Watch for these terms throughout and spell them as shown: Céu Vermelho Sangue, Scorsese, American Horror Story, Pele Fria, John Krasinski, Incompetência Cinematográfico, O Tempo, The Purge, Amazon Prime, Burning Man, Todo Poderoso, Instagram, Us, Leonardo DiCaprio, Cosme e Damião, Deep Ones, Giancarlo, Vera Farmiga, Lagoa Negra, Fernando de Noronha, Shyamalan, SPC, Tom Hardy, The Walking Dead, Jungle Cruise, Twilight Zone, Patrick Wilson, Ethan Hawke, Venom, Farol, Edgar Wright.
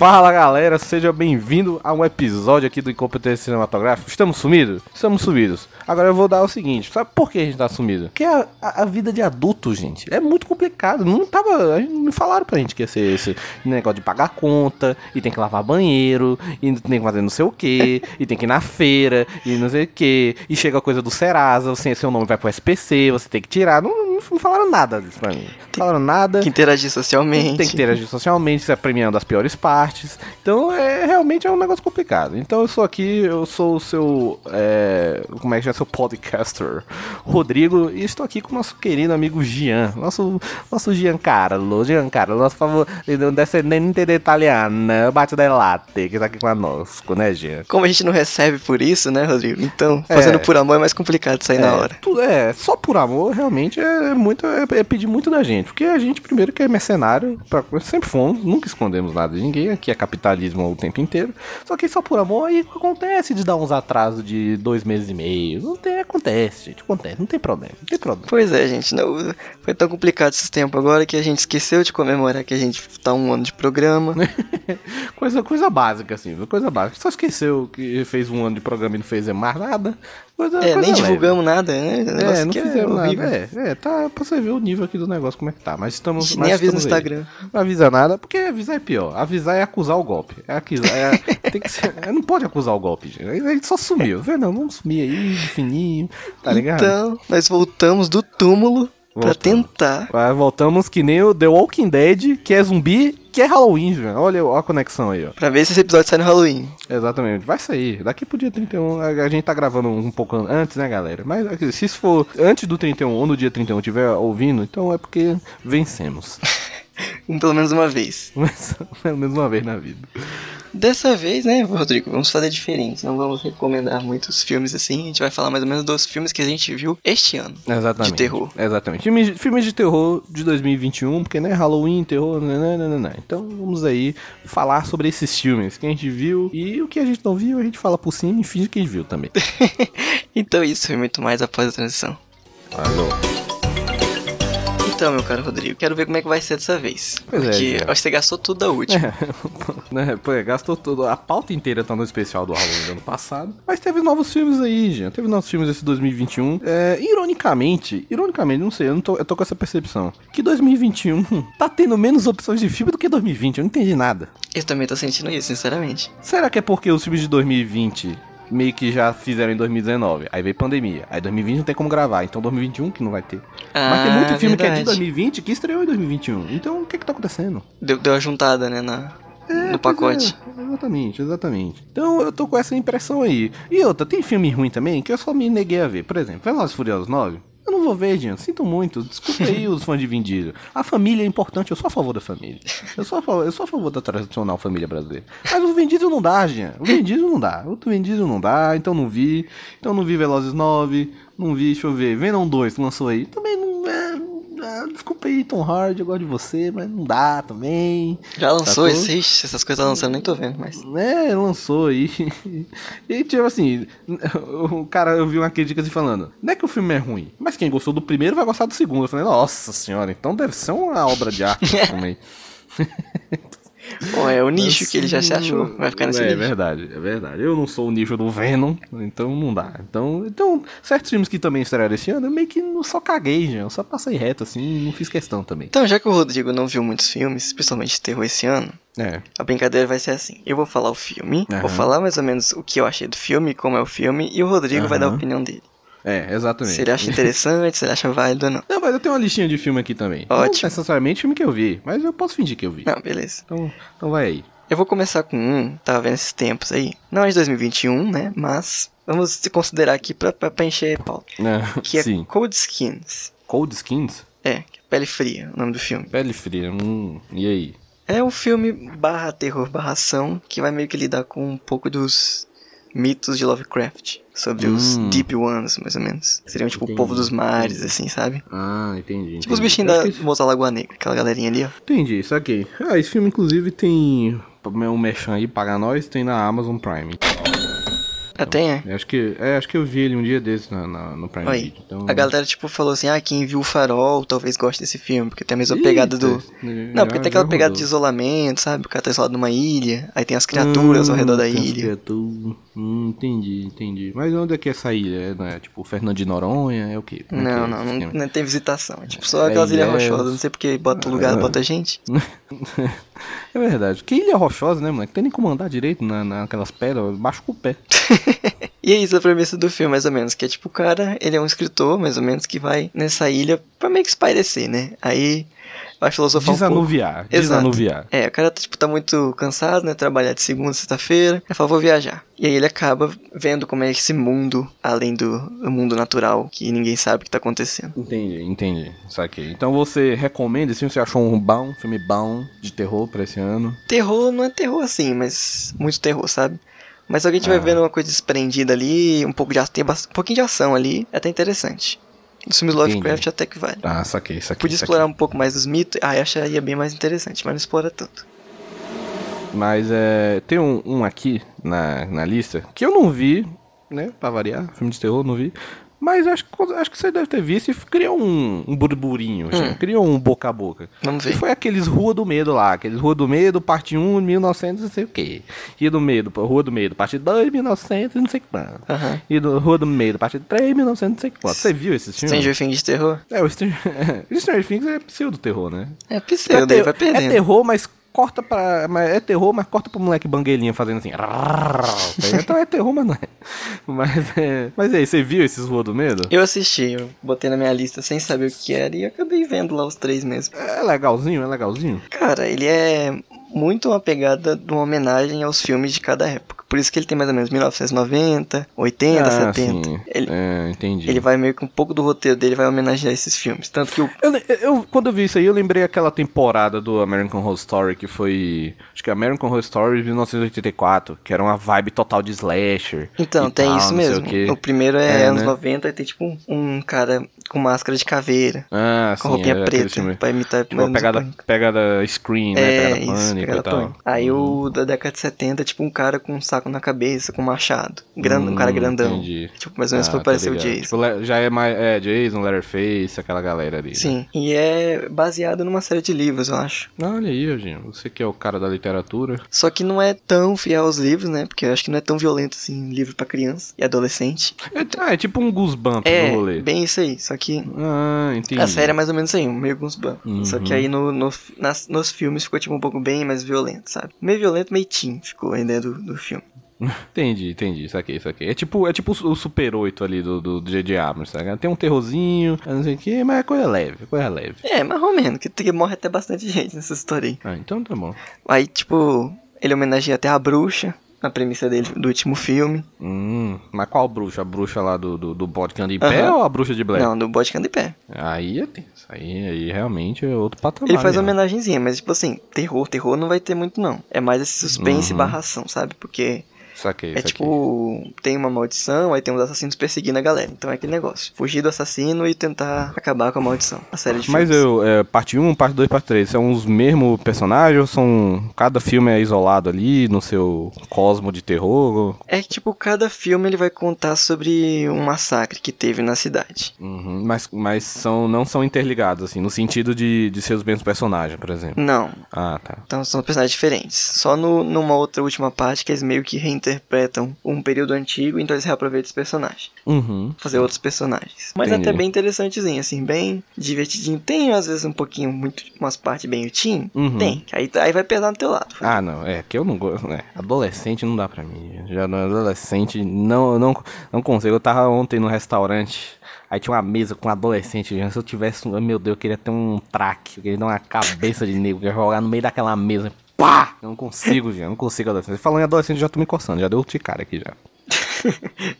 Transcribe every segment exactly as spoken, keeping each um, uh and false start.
Fala galera, seja bem-vindo a um episódio aqui do Incompetência Cinematográfico. Estamos sumidos? Estamos sumidos. Agora eu vou dar o seguinte, sabe por que a gente tá sumido? Porque a, a, a vida de adulto, gente, é muito complicado. Não tava, não falaram pra gente que ia ser esse negócio de pagar conta, e tem que lavar banheiro, e tem que fazer não sei o que, e tem que ir na feira, e não sei o que, e chega a coisa do Serasa, assim, seu nome vai pro S P C, você tem que tirar, não, não, não falaram nada disso pra mim. Não falaram nada. Que interagir socialmente. Tem que interagir socialmente, isso é premiando as piores partes. Então, é, realmente é um negócio complicado. Então, eu sou aqui, eu sou o seu, é, como é que chama, seu podcaster, Rodrigo, e estou aqui com o nosso querido amigo Gian, nosso, nosso Giancarlo, Giancarlo, nosso favorito, descendente de italiana, bate da latte, que está aqui conosco, né, Gian? Como a gente não recebe por isso, né, Rodrigo? Então, fazendo é, por amor é mais complicado sair é, na hora. Tudo é, só por amor, realmente, é, muito, é, é pedir muito da gente, porque a gente, primeiro, que é mercenário, pra, sempre fomos, nunca escondemos nada de ninguém, que é capitalismo o tempo inteiro, só que só por amor aí acontece de dar uns atrasos de dois meses e meio, não tem, acontece, gente, acontece, não tem problema, não tem problema. Pois é, gente, não, foi tão complicado esse tempo agora que a gente esqueceu de comemorar que a gente tá um ano de programa. coisa, coisa básica, assim, coisa básica, só esqueceu que fez um ano de programa e não fez mais nada. Coisa, é, coisa nem leve. Divulgamos nada, né? É, não fizemos é nada. É, é, tá pra você ver o nível aqui do negócio, como é que tá. Mas estamos. A gente nem avisa no Instagram. Aí. Não avisa nada, porque avisar é pior. Avisar é acusar o golpe. É acusar, é, tem que ser, é, não pode acusar o golpe, gente. A gente só sumiu. Não, vamos sumir aí, de fininho, tá ligado? Então, nós voltamos do túmulo. Voltamos. Pra tentar. Mas voltamos que nem o The Walking Dead, que é zumbi, que é Halloween, velho. Olha, olha a conexão aí, ó. Pra ver se esse episódio sai no Halloween. Exatamente. Vai sair. Daqui pro dia trinta e um. A gente tá gravando um pouco antes, né, galera? Mas se isso for antes do trinta e um ou no dia trinta e um estiver ouvindo, então é porque vencemos. Pelo menos uma vez. Pelo menos uma vez na vida. Dessa vez, né, Rodrigo, vamos fazer diferente. Não vamos recomendar muitos filmes assim. A gente vai falar mais ou menos dos filmes que a gente viu este ano. Exatamente. De terror. Exatamente. Filmes filme de terror de dois mil e vinte e um, porque, né, Halloween, terror, nananana. Então, vamos aí falar sobre esses filmes que a gente viu. E o que a gente não viu, a gente fala por cima e finge que a gente viu também. Então isso, e muito mais após a transição. Alô. Então, meu caro Rodrigo, quero ver como é que vai ser dessa vez. Pois porque é, acho que você gastou tudo da última. É, pô, é, gastou tudo. A pauta inteira tá no especial do Halloween do ano passado. Mas teve novos filmes aí, gente. Teve novos filmes esse dois mil e vinte e um. É, ironicamente, ironicamente, não sei, eu, não tô, eu tô com essa percepção. Que dois mil e vinte e um tá tendo menos opções de filme do que dois mil e vinte. Eu não entendi nada. Eu também tô sentindo isso, sinceramente. Será que é porque os filmes de dois mil e vinte... meio que já fizeram em dois mil e dezenove, aí veio pandemia, aí dois mil e vinte não tem como gravar, então dois mil e vinte e um que não vai ter. Ah, mas tem muito filme verdade. Que é de dois mil e vinte que estreou em dois mil e vinte e um, então o que que tá acontecendo? Deu, deu a juntada, né, na... É, no pacote. É, exatamente, exatamente. Então eu tô com essa impressão aí. E outra, tem filme ruim também que eu só me neguei a ver, por exemplo, Velozes e Furiosos nove, eu não vou ver, gente, sinto muito, desculpa aí os fãs de Vin Diesel. A família é importante, eu sou a favor da família. Eu sou a favor, eu sou a favor da tradicional família brasileira. Mas o Vin Diesel não dá, gente. O Vin Diesel não dá. O Vin Diesel não dá, então não vi. Então não vi Velozes nove, não vi, deixa eu ver. Venom dois, lançou aí. Também não é... Desculpa aí, Tom Hardy, eu gosto de você, mas não dá também. Já lançou esse, essas coisas lançando, nem tô vendo, mas... É, lançou aí. E tipo assim, o cara, eu vi uma crítica assim falando, não é que o filme é ruim, mas quem gostou do primeiro vai gostar do segundo. Eu falei, nossa senhora, então deve ser uma obra de arte também. Bom, é o nicho assim, que ele já se achou, vai ficar nesse é, nicho. É verdade, é verdade. Eu não sou o nicho do Venom, então não dá. Então, então certos filmes que também estrearam esse ano, eu meio que só caguei, já. Eu só passei reto, assim, não fiz questão também. Então, já que o Rodrigo não viu muitos filmes, principalmente de terror esse ano, é. A brincadeira vai ser assim, eu vou falar o filme, uhum. Vou falar mais ou menos o que eu achei do filme, como é o filme, e o Rodrigo uhum. vai dar a opinião dele. É, exatamente. Se ele acha interessante, se ele acha válido ou não. Não, mas eu tenho uma listinha de filme aqui também. Ótimo. Não necessariamente filme que eu vi, mas eu posso fingir que eu vi. Não, beleza. Então, então vai aí. Eu vou começar com um, tava vendo esses tempos aí. Não é de dois mil e vinte e um, né, mas vamos se considerar aqui pra, pra, pra encher a pauta. É, que é sim. Cold Skins. Cold Skins? É, Pele Fria, o nome do filme. Pele Fria, hum, e aí? É um filme barra terror, barra ação, que vai meio que lidar com um pouco dos... mitos de Lovecraft, sobre hum. os Deep Ones, mais ou menos. Seriam tipo entendi. O povo dos mares, assim, sabe? Ah, entendi. Tipo entendi. Os bichinhos da que... Moça Lagoa Negra, aquela galerinha ali, ó. Entendi, saquei. Ah, esse filme, inclusive, tem... o meu merchan aí, paga nós, tem na Amazon Prime. Então, tem, é? Acho que, é, acho que eu vi ele um dia desses na, na, no Prime Video. Então... A galera, tipo, falou assim, ah, quem viu o Farol talvez goste desse filme, porque tem a mesma Ih, pegada do... Não, já, porque tem aquela pegada de isolamento, sabe? O cara tá isolado numa ilha, aí tem as criaturas hum, ao redor da ilha. Hum, entendi, entendi. Mas onde é que é essa ilha? É, é tipo, Fernando de Noronha, é o quê? Como não, é não, não, não tem visitação. É tipo, só é, aquelas ilhas é... rochosas, não sei porque bota o lugar, é... bota a gente. É verdade. Que ilha rochosa, né, moleque? Não tem nem como andar direito na, naquelas pedras, baixo com o pé. E é isso a premissa do filme, mais ou menos, que é tipo, o cara, ele é um escritor, mais ou menos, que vai nessa ilha pra meio que espairecer, né? Aí vai filosofar desanuviar, um pouco. Desanuviar, desanuviar. É, o cara tipo, tá muito cansado, né, trabalhar de segunda, sexta-feira, ele fala, vou viajar. E aí ele acaba vendo como é esse mundo, além do mundo natural, que ninguém sabe o que tá acontecendo. Entendi, entendi, saquei. Então você recomenda, assim, você achou um bom, um filme bom de terror pra esse ano? Terror não é terror assim, mas muito terror, sabe? Mas alguém tiver ah. vendo uma coisa desprendida ali, um pouco de ação, tem um pouquinho de ação ali, é até interessante. Os filmes Lovecraft até que vale. Ah, saquei, saquei. Podia explorar um pouco mais os mitos, ah, eu acharia bem mais interessante, mas não explora tanto. Mas é, tem um, um aqui na, na lista, que eu não vi, né, pra variar, filme de terror, não vi. Mas acho, acho que você deve ter visto e criou um, um burburinho, hum. já, criou um boca a boca. Vamos ver. Foi aqueles Rua do Medo lá, aqueles Rua do Medo, parte um, mil e novecentos, não sei o quê. E do Medo, Rua do Medo, parte dois, mil e novecentos, não sei quanto. Uhum. E do Rua do Medo, parte três, mil e novecentos, não sei quanto. Você viu esse filme? Stranger Things de terror? É, o Stranger, o Stranger Things é pseudo-terror, né? É pseudo, é, vai perdendo. É terror, mas... corta pra... É terror, mas corta pro moleque banguelinha fazendo assim. Então é terror, mas não é. Mas é... Mas aí, você viu esses Rua do Medo? Eu assisti, eu botei na minha lista sem saber o que era e acabei vendo lá os três mesmo. É legalzinho, é legalzinho? Cara, ele é muito uma pegada de uma homenagem aos filmes de cada época. Por isso que ele tem mais ou menos mil novecentos e noventa, oitenta, ah, setenta. Sim. Ele, é, entendi. Ele vai meio que um pouco do roteiro dele, vai homenagear esses filmes. Tanto que o... eu, eu, quando eu vi isso aí, eu lembrei aquela temporada do American Horror Story, que foi... Acho que American Horror Story de mil novecentos e oitenta e quatro, que era uma vibe total de slasher. Então, tem tal, isso mesmo. O, o primeiro é, é anos, né? noventa, e tem tipo um, um cara com máscara de caveira, ah, com sim, roupinha é, preta, pra imitar... Tipo, pegada, pegada screen, né? É, pegada isso, pânico pegada e tal. Pânico. Aí hum. o da década de setenta, tipo um cara com um saco na cabeça, com machado. Grande, hum, um cara grandão. Entendi. Tipo, mais ou menos ah, pra parecer tá o Jason. Tipo, já é mais... É, Jason, Leatherface, aquela galera ali. Sim. Né? E é baseado numa série de livros, eu acho. Olha aí, Eugênio. Você que é o cara da literatura. Só que não é tão fiel aos livros, né? Porque eu acho que não é tão violento, assim, livro pra criança e adolescente. É, ah, é tipo um Goosebumps é, no rolê. É, bem isso aí. Só que... Ah, entendi. A série é mais ou menos aí, meio Goosebumps. Uhum. Só que aí no, no, nas, nos filmes ficou, tipo, um pouco bem mais violento, sabe? Meio violento, meio teen ficou a ideia do, do filme. Entendi, entendi, saquei, saquei. É tipo, é tipo o Super oito ali do J J Abrams, sabe? Tem um terrorzinho, não sei o que, mas é coisa leve, coisa leve. É, mais ou menos, que morre até bastante gente nessa história aí. Ah, então tá bom. Aí, tipo, ele homenageia até a bruxa, na premissa dele do último filme. Hum, mas qual bruxa? A bruxa lá do, do, do bode candy-pé uhum. ou a bruxa de Blair? Não, do bode candy-pé. Aí é tenso, aí, aí realmente é outro patamar. Ele faz uma homenagenzinha, mas tipo assim, terror, terror não vai ter muito não. É mais esse suspense uhum. barra ação, sabe? Porque... Saquei, é saquei. Tipo, tem uma maldição, aí tem uns assassinos perseguindo a galera. Então é aquele negócio, fugir do assassino e tentar acabar com a maldição. A série de Mas filmes. eu, é, parte um, parte dois, parte três, são os mesmos personagens ou são... Cada filme é isolado ali no seu cosmo de terror? É que tipo, cada filme ele vai contar sobre um massacre que teve na cidade. Uhum, mas mas são, não são interligados, assim, no sentido de, de ser os mesmos personagens, por exemplo? Não. Ah, tá. Então são personagens diferentes. Só no, numa outra última parte que eles meio que reinterpretam interpretam um período antigo, então eles reaproveitam os personagens. Uhum. Fazer outros personagens. Mas Entendi. até bem interessantezinho, assim, bem divertidinho. Tem, às vezes, um pouquinho, muito, umas partes bem utinho. Uhum. Tem. Aí, aí vai pesar no teu lado. Foi. Ah, não. É, que eu não gosto, né? Adolescente não dá pra mim. Já adolescente, não, não, não consigo. Eu tava ontem no restaurante... Aí tinha uma mesa com um adolescente, se eu tivesse, meu Deus, eu queria ter um traque, eu queria dar uma cabeça de nego, eu queria jogar no meio daquela mesa, pá! Eu não consigo, já, eu não consigo adolescente. Falando em adolescente, eu já tô me coçando, já deu o ticara aqui já.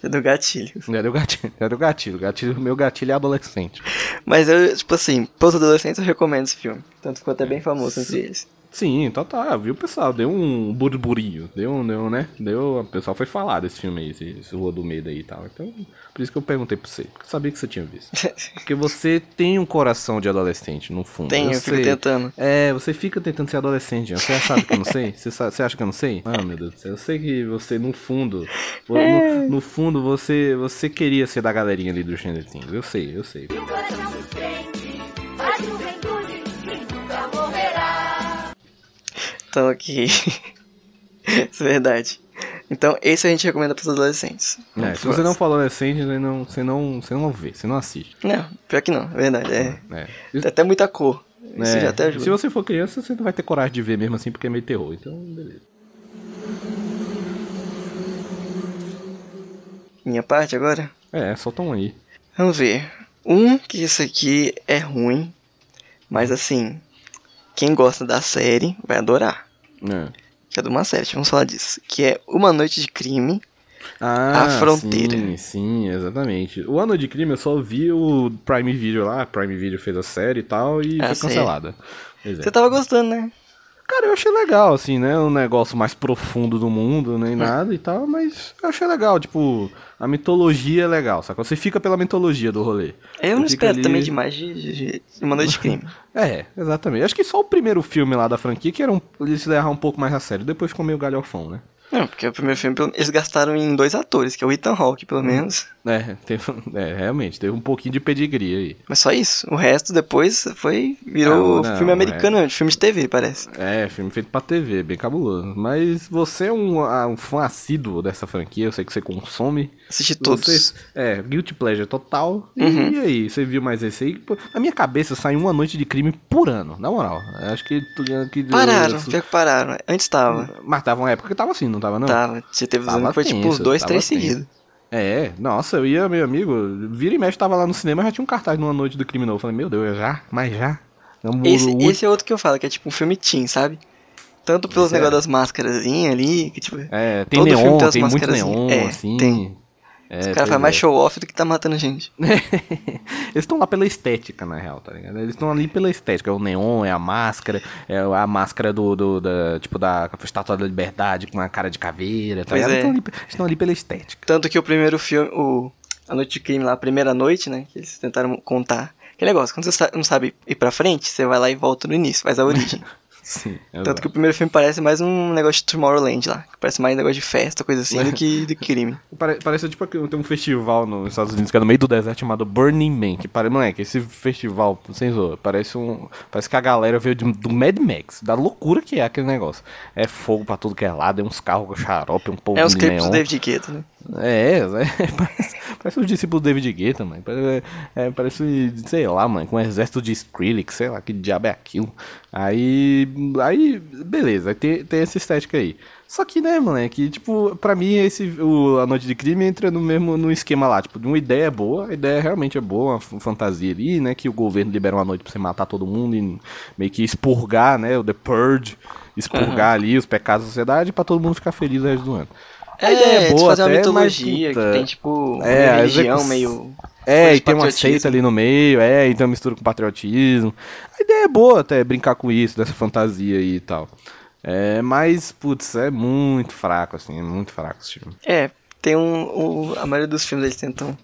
Já deu gatilho. Já deu gatilho, já deu gatilho, gatilho, meu gatilho é adolescente. Mas eu, tipo assim, pros adolescentes eu recomendo esse filme, tanto ficou até bem famoso entre eles. Sim, total, tá, tá, viu, pessoal? Deu um burburinho, deu, deu, né? Deu, o pessoal foi falar desse filme aí, esse, esse Rua do Medo aí e tal. Então, por isso que eu perguntei pra você, porque eu sabia que você tinha visto. Porque você tem um coração de adolescente, no fundo. Tem, eu, eu fico sei. tentando. É, você fica tentando ser adolescente, você sabe que eu não sei? Você, sabe, você acha que eu não sei? Ah, meu Deus do céu, eu sei que você, no fundo, no, no fundo, você, você queria ser da galerinha ali do Stranger Things, eu sei, eu sei. Então aqui, isso é verdade. Então esse a gente recomenda para os adolescentes. É, se você não for adolescente, você não, você não, você não vê, você não assiste. Não, pior que não, é verdade. É. É. Tem até muita cor, é. Isso já até ajuda. Se você for criança, você não vai ter coragem de ver mesmo assim, porque é meio terror, então beleza. Minha parte agora? É, solta um aí. Vamos ver. Um, que isso aqui é ruim, mas assim... Quem gosta da série vai adorar. É. Que é de uma série, vamos falar disso. Que é Uma Noite de Crime, ah, A Fronteira. Sim, sim, exatamente. O Ano de Crime eu só vi o Prime Video lá. Prime Video fez a série e tal e ah, foi cancelada. É. Você tava gostando, né? Cara, eu achei legal, assim, né? Um negócio mais profundo do mundo, nem né? nada e tal. Mas eu achei legal, tipo... A mitologia é legal, saca? Você fica pela mitologia do rolê. Eu não espero ali... também demais de, de, de Uma Noite de Crime. É, exatamente. Acho que só o primeiro filme lá da franquia que era um, eles levaram um pouco mais a sério. Depois ficou meio galhofão, né? Não, porque o primeiro filme eles gastaram em dois atores, que é o Ethan Hawke, pelo menos. É, teve, é, realmente, teve um pouquinho de pedigree aí. Mas só isso. O resto depois foi virou não, não, filme americano, é... filme de T V, parece. É, filme feito pra T V, bem cabuloso. Mas você é um, um fã assíduo dessa franquia, eu sei que você consome... Assisti todos. Vocês, é, guilty pleasure total. Uhum. E aí, você viu mais esse aí? Na minha cabeça sai Uma Noite de Crime por ano, na moral. Acho que... que pararam, isso... pior que pararam. Antes tava. Mas tava uma época que tava assim, não tava não? Tava. Você teve tava que foi tenso, tipo uns dois, três seguidos. É, nossa, eu ia, meu amigo, vira e mexe, tava lá no cinema, já tinha um cartaz de Uma Noite do Crime novo. Eu falei, meu Deus, já? Mas já? Não, esse, o... esse é outro que eu falo, que é tipo um filme teen, sabe? Tanto pelos negócios das máscarazinhas ali, que tipo... É, tem todo neon, filme tem, tem muito neon, é, assim... Tem. É, os caras fazem é. mais show-off do que tá matando gente. Eles estão lá pela estética, na real, tá ligado? Eles estão ali pela estética. É o neon, é a máscara, é a máscara do, do da, tipo, da Estátua da Liberdade com a cara de caveira, tá ligado? É. Eles estão ali, ali pela estética. Tanto que o primeiro filme, o A Noite de Crime lá, a primeira noite, né, que eles tentaram contar. Que negócio, quando você não sabe ir pra frente, você vai lá e volta no início, faz a origem. Sim, é tanto bom. Que o primeiro filme parece mais um negócio de Tomorrowland lá. Que parece mais um negócio de festa, coisa assim, do que de crime. Parece, parece tipo que tem um festival nos Estados Unidos que é no meio do deserto chamado Burning Man. Que parece, moleque, esse festival, sem zoa, parece um. Parece que a galera veio de, do Mad Max, da loucura que é aquele negócio. É fogo pra tudo que é lado, é uns carros com xarope, um povo de neon. É uns clipes do David Guetta, né? É, é parece, parece os discípulos do David Guetta, mano. Parece, é, parece, sei lá, mano, com um exército de Skrillex, sei lá, que diabo é aquilo. Aí, aí beleza, tem, tem essa estética aí. Só que, né, moleque, tipo, pra mim esse, o, A Noite de Crime entra no mesmo no esquema lá, tipo, de uma ideia boa, a ideia realmente é boa, uma fantasia ali, né, que o governo libera uma noite pra você matar todo mundo e meio que expurgar, né, o The Purge, expurgar uhum. ali os pecados da sociedade pra todo mundo ficar feliz o resto do ano. É, a ideia é boa, até, uma mitologia, mas, puta, que tem, tipo, uma é, religião execu... meio... É, e tem uma seita ali no meio, é, então mistura com patriotismo. A ideia é boa até, brincar com isso, dessa fantasia aí e tal. É, mas, putz, é muito fraco, assim, é muito fraco esse filme. É, tem um... O, a maioria dos filmes, eles tentam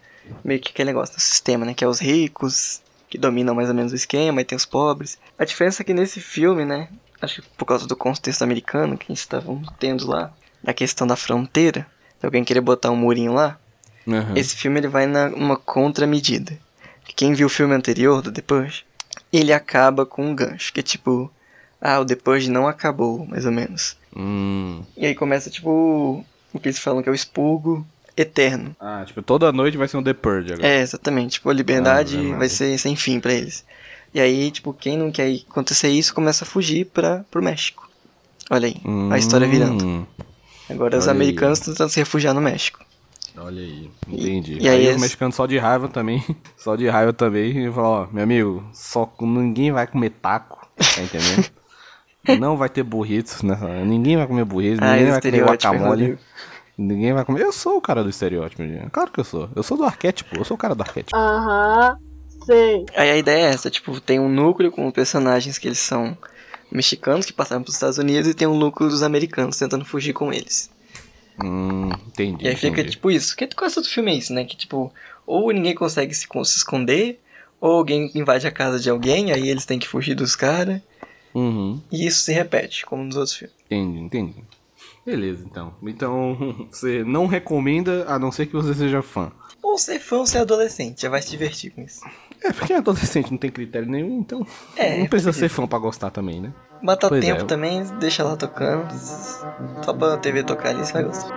meio que aquele negócio do sistema, né, que é os ricos, que dominam mais ou menos o esquema, e tem os pobres. A diferença é que nesse filme, né, acho que por causa do contexto americano que a gente estava tendo lá, a questão da fronteira, se alguém querer botar um murinho lá, uhum. esse filme ele vai numa contramedida. Quem viu o filme anterior, do The Purge, ele acaba com um gancho, que é tipo, ah, o The Purge não acabou, mais ou menos. Hum. E aí começa, tipo, o que eles falam que é o expurgo eterno. Ah, tipo, toda noite vai ser um The Purge agora. É, exatamente, tipo, a liberdade ah, vai ser sem fim pra eles. E aí, tipo, quem não quer acontecer isso, começa a fugir pra, pro México. Olha aí, hum. a história virando. Agora Olha os americanos estão tentando se refugiar no México. Olha aí, entendi. E, e aí, aí esse... os mexicanos só de raiva também, só de raiva também, e falam, ó, meu amigo, só ninguém vai comer taco, tá entendendo? Não vai ter burritos, né? Ninguém vai comer burritos, ah, ninguém vai comer guacamole. Ninguém vai comer... Eu sou o cara do estereótipo, claro que eu sou. Eu sou do arquétipo, eu sou o cara do arquétipo. Aham, uh-huh, sei. Aí a ideia é essa, tipo, tem um núcleo com personagens que eles são... mexicanos que passaram para os Estados Unidos e tem um lucro dos americanos tentando fugir com eles. Hum, entendi. E aí entendi. Fica tipo isso. O que tu gosta do filme é isso, né? Que tipo, ou ninguém consegue se, se esconder, ou alguém invade a casa de alguém, aí eles têm que fugir dos caras. Uhum. E isso se repete, como nos outros filmes. Entendi, entendi. Beleza, então. Então, você não recomenda, a não ser que você seja fã. Ou ser fã ou ser adolescente, já vai se divertir com isso. É, porque adolescente não tem critério nenhum, então é, não precisa ser fã pra gostar também, né? Matar o tempo é. também, deixa lá tocando, só pra a T V tocar ali, você vai gostar.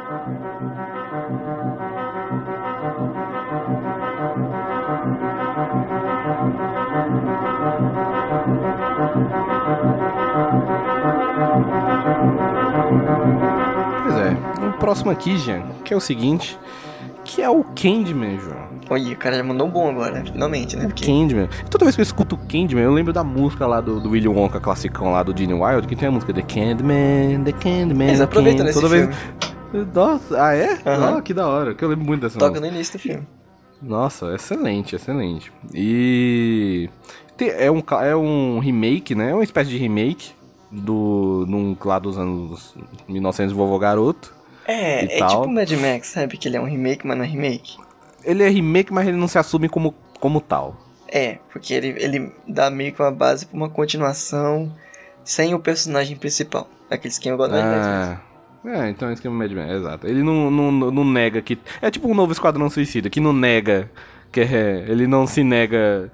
Pois é, o próximo aqui, Jean, que é o seguinte, que é o Candyman, João. Olha, o cara já mandou bom agora, finalmente, né? Porque... Candyman. Toda vez que eu escuto Candyman, eu lembro da música lá do, do Willy Wonka, classicão lá do Gene Wilder, que tem a música The Candyman, The Candyman. Eles aproveitam nesse toda filme. Vez... Nossa, ah é? Uhum. Oh, que da hora, que eu lembro muito dessa Toca música. Toca no início do filme. Nossa, excelente, excelente. E... É um, é um remake, né? É uma espécie de remake do, num, lá dos anos mil e novecentos, Vovô Garoto. É, e é tal. Tipo o Mad Max, sabe? Que ele é um remake, mas não é remake. Ele é remake, mas ele não se assume como, como tal. É, porque ele, ele dá meio que uma base pra uma continuação sem o personagem principal. Aquele esquema igual do Mad Max. É, então é o esquema Mad Max, exato. Ele não, não, não nega que... É tipo um novo Esquadrão Suicida, que não nega... que é, ele não se nega...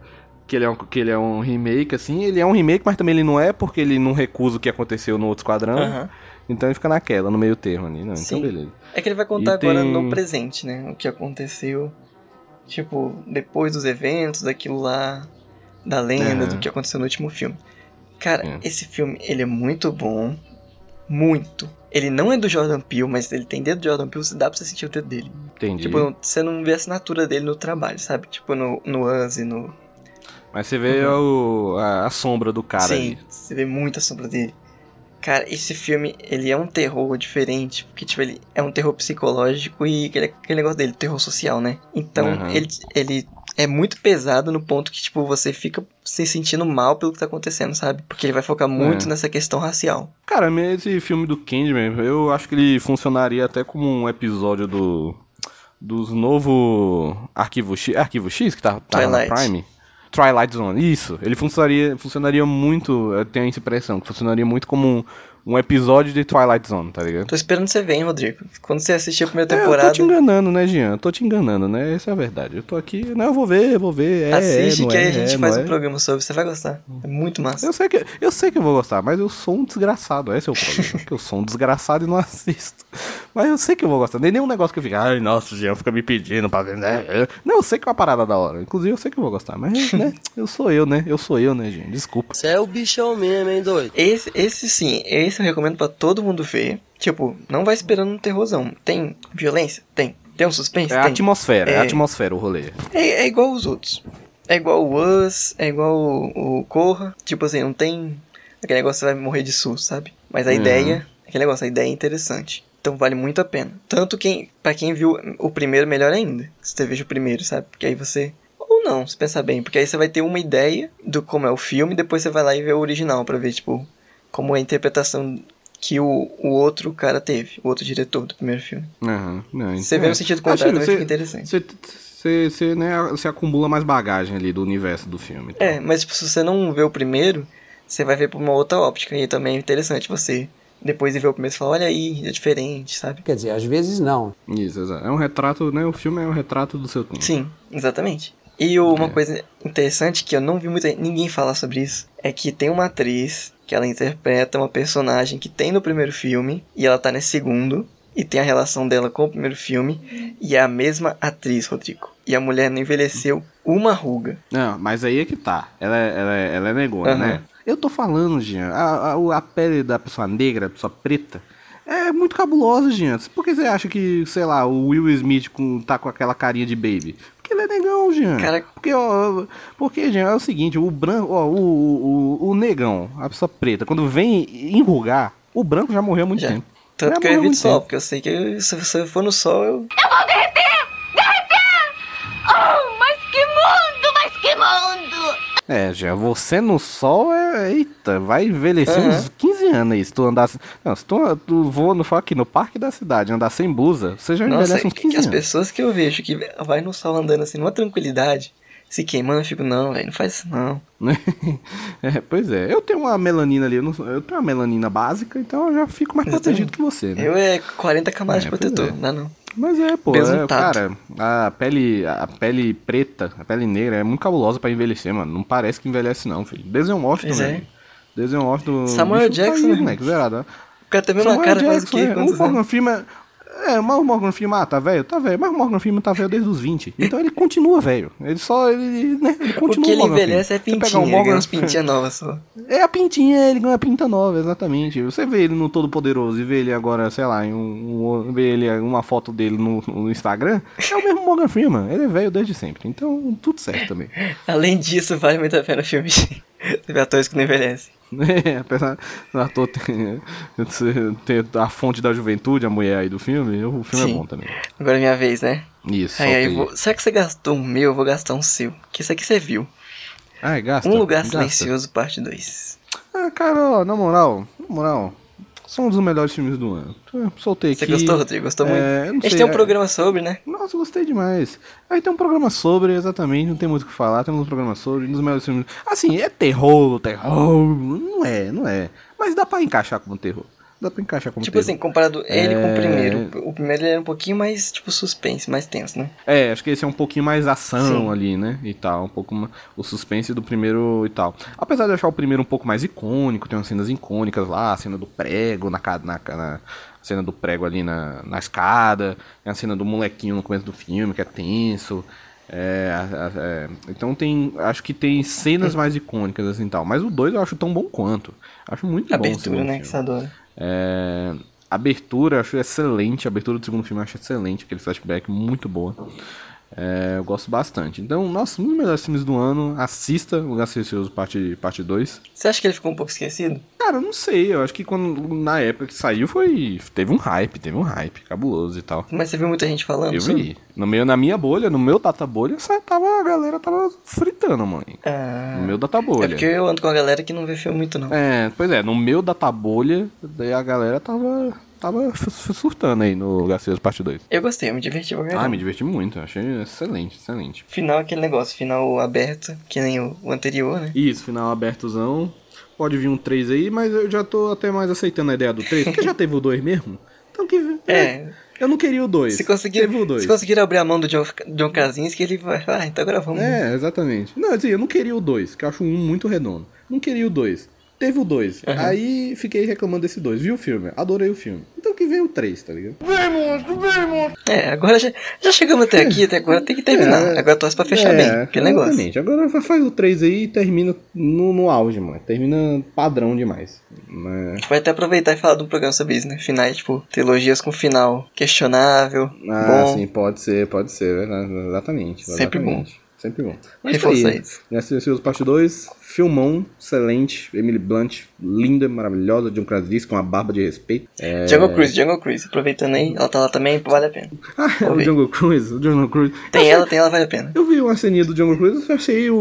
Que ele, é um, que ele é um remake, assim. Ele é um remake, mas também ele não é, porque ele não recusa o que aconteceu no outro esquadrão. Uhum. Então ele fica naquela, no meio termo ali, né? Então beleza. É que ele vai contar e agora tem... no presente, né? O que aconteceu, tipo, depois dos eventos, daquilo lá, da lenda, é. do que aconteceu no último filme. Cara, é. esse filme, ele é muito bom. Muito. Ele não é do Jordan Peele, mas ele tem dedo do Jordan Peele, dá pra você sentir o dedo dele. Entendi. Tipo, você não vê a assinatura dele no trabalho, sabe? Tipo, no, no Anzi, no... Mas você vê uhum. o, a, a sombra do cara. Sim, ali. Você vê muita sombra dele. Cara, esse filme, ele é um terror diferente. Porque, tipo, ele é um terror psicológico e aquele, aquele negócio dele, terror social, né? Então, uhum. ele, ele é muito pesado no ponto que, tipo, você fica se sentindo mal pelo que tá acontecendo, sabe? Porque ele vai focar muito é. nessa questão racial. Cara, esse filme do Candyman, eu acho que ele funcionaria até como um episódio do... Dos novos... Arquivo X, Arquivo X que tá, tá na Prime... Twilight Zone, isso, ele funcionaria, funcionaria muito, eu tenho essa impressão, que funcionaria muito como um, um episódio de Twilight Zone, tá ligado? Tô esperando você ver, hein, Rodrigo? Quando você assistir a primeira temporada... É, eu tô te enganando, né, Jean? Eu tô te enganando, né? Essa é a verdade. Eu tô aqui, não, eu vou ver, eu vou ver, é, Assiste, é, que aí é, a gente é, faz um é. programa sobre, você vai gostar. É muito massa. Eu sei, que, eu sei que eu vou gostar, mas eu sou um desgraçado, esse é o problema, porque eu sou um desgraçado e não assisto. Mas eu sei que eu vou gostar, nem nenhum negócio que eu fique, ai, nossa, Jean, fica me pedindo pra ver, né? Não, eu sei que é uma parada da hora, inclusive eu sei que eu vou gostar, mas... Né? Eu sou eu, né? Eu sou eu, né, gente? Desculpa. Você é o bichão mesmo, hein, doido? Esse, esse sim, esse eu recomendo pra todo mundo ver. Tipo, não vai esperando um terrorzão. Tem violência? Tem. Tem um suspense? É a atmosfera, é a atmosfera o rolê. É, é igual os outros. É igual o Us, é igual o, o Corra. Tipo assim, não tem aquele negócio que você vai morrer de susto, sabe? Mas a uhum. ideia, aquele negócio, a ideia é interessante. Então vale muito a pena. Tanto quem, pra quem viu o primeiro, melhor ainda. Se você veja o primeiro, sabe? Porque aí você... Não, se pensar bem, porque aí você vai ter uma ideia do como é o filme, depois você vai lá e vê o original pra ver, tipo, como é a interpretação que o, o outro cara teve, o outro diretor do primeiro filme. Aham, não, você vê no sentido contrário, também fica interessante. Você, você, você, né, você acumula mais bagagem ali do universo do filme. Então. É, mas tipo, se você não vê o primeiro, você vai ver por uma outra óptica, e também é interessante você... Depois de ver o começo e falar, olha aí, é diferente, sabe? Quer dizer, às vezes não. Isso, exato. É um retrato, né? O filme é um retrato do seu tempo. Sim, exatamente. E uma é. coisa interessante que eu não vi muito ninguém falar sobre isso, é que tem uma atriz que ela interpreta uma personagem que tem no primeiro filme, e ela tá nesse segundo, e tem a relação dela com o primeiro filme, e é a mesma atriz, Rodrigo. E a mulher não envelheceu uma ruga. Não, mas aí é que tá. Ela, ela, ela é negona, uhum. né? Eu tô falando, Jean, a, a, a pele da pessoa negra, da pessoa preta, é muito cabulosa, Jean. Por que você acha que, sei lá, o Will Smith com, tá com aquela carinha de baby? Porque ele é negão, Jean. Cara... Porque, ó, porque, Jean, é o seguinte, o branco, ó, o, o, o, o negão, a pessoa preta, quando vem enrugar, o branco já morreu há muito já. tempo. Tanto já que eu evito sol, tempo. porque eu sei que eu, se, se eu for no sol, eu... Eu vou derreter! Derreter! Oh, mas que mundo, mas que mundo! É, já você no sol, é, eita, vai envelhecer é, uns quinze anos aí, se tu andar... Não, se tu, tu voa no, aqui no parque da cidade, andar sem blusa, você já envelhece. Nossa, uns quinze que anos. As pessoas que eu vejo que vai no sol andando assim, numa tranquilidade, se queimando, eu fico, não, velho, não faz isso não. É, pois é, eu tenho uma melanina ali, eu, não, eu tenho uma melanina básica, então eu já fico mais eu protegido tenho... que você, né? Eu é quarenta camadas é, de protetor, é. não dá não. Mas é, pô, é, cara, a pele, a pele preta, a pele negra é muito cabulosa pra envelhecer, mano. Não parece que envelhece não, filho. Desenho morto, né? Desenho morto... Samuel Jackson, né? Moleque, zerado, né? O cara também uma cara mais que... É. O Morgan Freeman... É, mas o Morgan Freeman, ah, tá velho? Tá velho. Mas o Morgan Freeman tá velho desde os vinte. Então ele continua velho. Ele só, ele, né? Ele continua. O que ele envelhece é pintinha, você pega um Morgan... ele ganha umas pintinhas novas só. É a pintinha, ele ganha a pinta nova, exatamente. Você vê ele no Todo Poderoso e vê ele agora, sei lá, em um, um, vê ele, uma foto dele no, no Instagram, é o mesmo Morgan Freeman. Ele é velho desde sempre. Então, tudo certo também. Além disso, vale muito a pena o filme. Teve atores que não envelhecem. É, apesar do ator ter, ter a fonte da juventude, a mulher aí do filme, o filme Sim. é bom também. Agora é minha vez, né? Isso. Aí, aí, vou, será que você gastou um meu? Eu vou gastar um seu. Que isso aqui você viu. Ah, gasta. Um Lugar Silencioso, gasta. Parte dois. Ah, cara, ó, na moral, na moral, são um dos melhores filmes do ano. Soltei aqui. Você gostou, Rodrigo? Gostou é, muito? A gente tem um programa sobre, né? Nossa, gostei demais. Aí tem um programa sobre, exatamente, não tem muito o que falar, temos um programa sobre, um dos melhores filmes. Assim, é terror, terror, não é, não é. Mas dá pra encaixar como terror. Dá pra encaixar como tipo terror. Tipo assim, comparado ele é... com o primeiro. O primeiro ele era um pouquinho mais, tipo, suspense, mais tenso, né? É, acho que esse é um pouquinho mais ação Sim. ali, né? E tal, um pouco uma... o suspense do primeiro e tal. Apesar de eu achar o primeiro um pouco mais icônico, tem umas cenas icônicas lá, a cena do prego na... na, na... cena do prego ali na, na escada, a cena do molequinho no começo do filme, que é tenso. É, é, então tem, acho que tem cenas mais icônicas assim e tal. Mas o dois eu acho tão bom quanto. Acho muito bom. Abertura, né? Que você adora. É, abertura, acho excelente. A abertura do segundo filme eu acho excelente. Aquele flashback muito boa. É, eu gosto bastante. Então, nossa, um dos melhores filmes do ano. Assista O Lugar Silencioso parte, parte dois. Você acha que ele ficou um pouco esquecido? Cara, eu não sei. Eu acho que quando, na época que saiu foi... Teve um hype, teve um hype cabuloso e tal. Mas você viu muita gente falando? Eu vi. No meu, na minha bolha, no meu data bolha, tava, a galera tava fritando, mano. Ah, no meu data bolha. É porque eu ando com a galera que não vê filme muito, não. É, pois é. No meu data bolha, daí a galera tava... Tava surtando aí no Lugar Silencioso parte dois. Eu gostei, eu me diverti. Eu ah, me diverti muito, eu achei excelente, excelente. Final aquele negócio, final aberto, que nem o, o anterior, né? Isso, final abertozão. Pode vir um três aí, mas eu já tô até mais aceitando a ideia do três, porque já teve o dois mesmo. Então que... É... Eu não queria o dois. Se conseguir, se conseguir abrir a mão do John, John Krasinski, ele vai... Ah, então agora vamos. É, exatamente. Não, assim, eu não queria o dois, que eu acho um muito redondo. Não queria o dois. Teve o dois, uhum. Aí fiquei reclamando desse dois, vi o filme, adorei o filme. Então que vem o três, tá ligado? Vem, monstro, vem, monstro! É, agora já, já chegamos até aqui, até agora tem que terminar. É, agora torce pra fechar é, bem, aquele exatamente. Negócio. Agora faz o três aí e termina no, no auge, mano. Termina padrão demais. Mas... A gente vai até aproveitar e falar de um programa sobre isso, né? Finais, tipo, trilogias com final questionável, ah, bom. Sim, pode ser, pode ser, exatamente. exatamente. Sempre bom. Sempre bom. Mas foi isso. Lugar Silencioso parte dois, filmão, excelente. Emily Blunt, linda, maravilhosa. John Krasinski com uma barba de respeito. É... Jungle Cruise, Jungle Cruise. Aproveitando aí, ela tá lá também, vale a pena. Ah, é o Jungle Cruise, o Jungle Cruise. Tem achei... ela, tem ela, vale a pena. Eu vi uma ceninha do Jungle Cruise, eu achei o,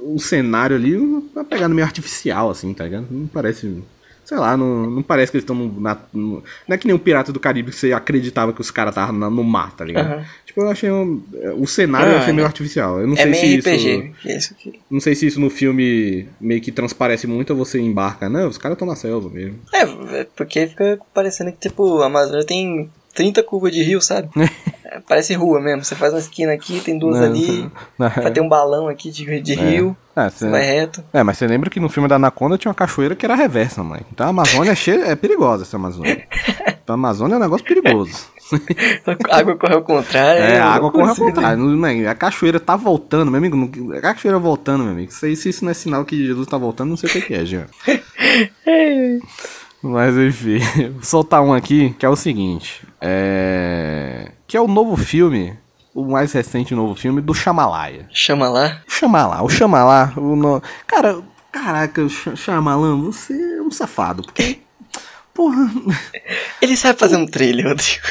o, o cenário ali, uma pegada meio artificial, assim, tá ligado? Não parece... Sei lá, não, não parece que eles estão na, no... Não é que nem o Pirata do Caribe que você acreditava que os caras estavam no mar, tá ligado? Uhum. Tipo, eu achei um, o cenário ah, eu achei meio artificial. Eu não é sei meio se R P G. Isso, isso aqui. Não sei se isso no filme meio que transparece muito ou você embarca. Não, os caras estão na selva mesmo. É, porque fica parecendo que, tipo, a Amazônia tem trinta curvas de rio, sabe? Parece rua mesmo. Você faz uma esquina aqui, tem duas não, ali. Não. Vai ter um balão aqui de, de é. rio. É, cê... vai reto. É, mas você lembra que no filme da Anaconda tinha uma cachoeira que era reversa, mãe. Então a Amazônia é, cheia... é perigosa, essa Amazônia. Então a Amazônia é um negócio perigoso. A água corre ao contrário. É, a água corre ao contrário. A cachoeira tá voltando, meu amigo. A cachoeira voltando, meu amigo. Se isso não é sinal que Jesus tá voltando, não sei o que é, Jean. Mas enfim, vou soltar um aqui, que é o seguinte. É... Que é o novo filme... O mais recente novo filme do Shyamalan. Shyamalan? Shyamalan. O Shyamalan... O no... Cara, caraca, Shyamalan, você é um safado. Porque, porra... Ele sabe fazer um trailer, Rodrigo.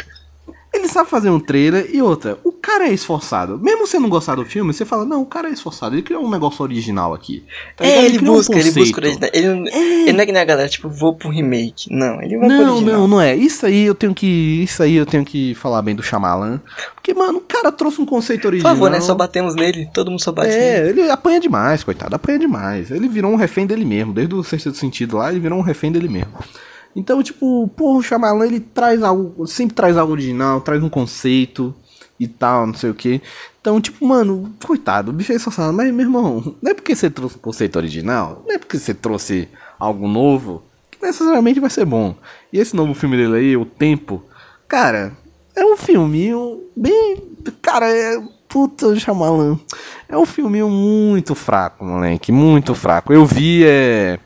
Ele sabe fazer um trailer. E outra, o cara... cara é esforçado. Mesmo você não gostar do filme, você fala, não, o cara é esforçado, ele criou um negócio original aqui. Tá é, ele, ele busca, um ele busca original. Ele, é. ele não é que nem a galera, tipo, vou pro remake. Não, ele vai não, pro original. Não, não é. Isso aí eu tenho que. Isso aí eu tenho que falar bem do Shyamalan. Porque, mano, o cara trouxe um conceito original. Por favor, né? Só batemos nele, todo mundo só bate é, nele. É, ele apanha demais, coitado, apanha demais. Ele virou um refém dele mesmo. Desde o Sexto Sentido lá, ele virou um refém dele mesmo. Então, tipo, porra, o Shyamalan, ele traz algo, sempre traz algo original, traz um conceito e tal, não sei o que. Então, tipo, mano, coitado, o bicho é esforçado. Mas, meu irmão, não é porque você trouxe um conceito original, não é porque você trouxe algo novo, que necessariamente vai ser bom. E esse novo filme dele aí, O Tempo, cara, é um filminho bem... Cara, é... Puta, Shyamalan. É um filminho muito fraco, moleque, muito fraco. Eu vi, é...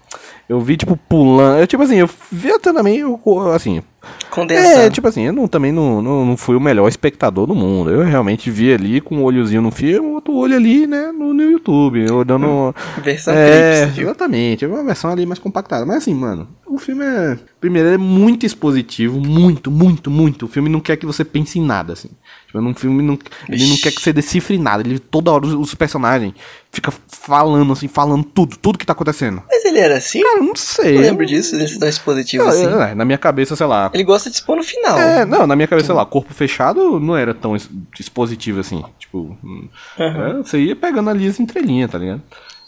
Eu vi, tipo, pulando... Eu, tipo assim, eu vi até também, eu, assim... Condensando. É, tipo assim, eu não, também não, não, não fui o melhor espectador do mundo. Eu realmente vi ali com um olhozinho no filme, outro olho ali, né, no, no YouTube. Eu dando... Hum, versão é, clips, exatamente, é uma versão ali mais compactada. Mas assim, mano, o filme é... Primeiro, ele é muito expositivo, muito, muito, muito. O filme não quer que você pense em nada, assim. Tipo, um filme não, ele não quer que você decifre nada. Ele, toda hora, os, os personagens ficam falando, assim, falando tudo, tudo que tá acontecendo. Mas ele era assim? Cara, não sei. Eu lembro disso, desse tão expositivo eu, assim. É, na minha cabeça, sei lá... Ele gosta de expor no final. É, não, na minha cabeça, sei lá, Corpo Fechado não era tão expositivo assim. Tipo, uhum. é, você ia pegando ali as entrelinhas, tá ligado?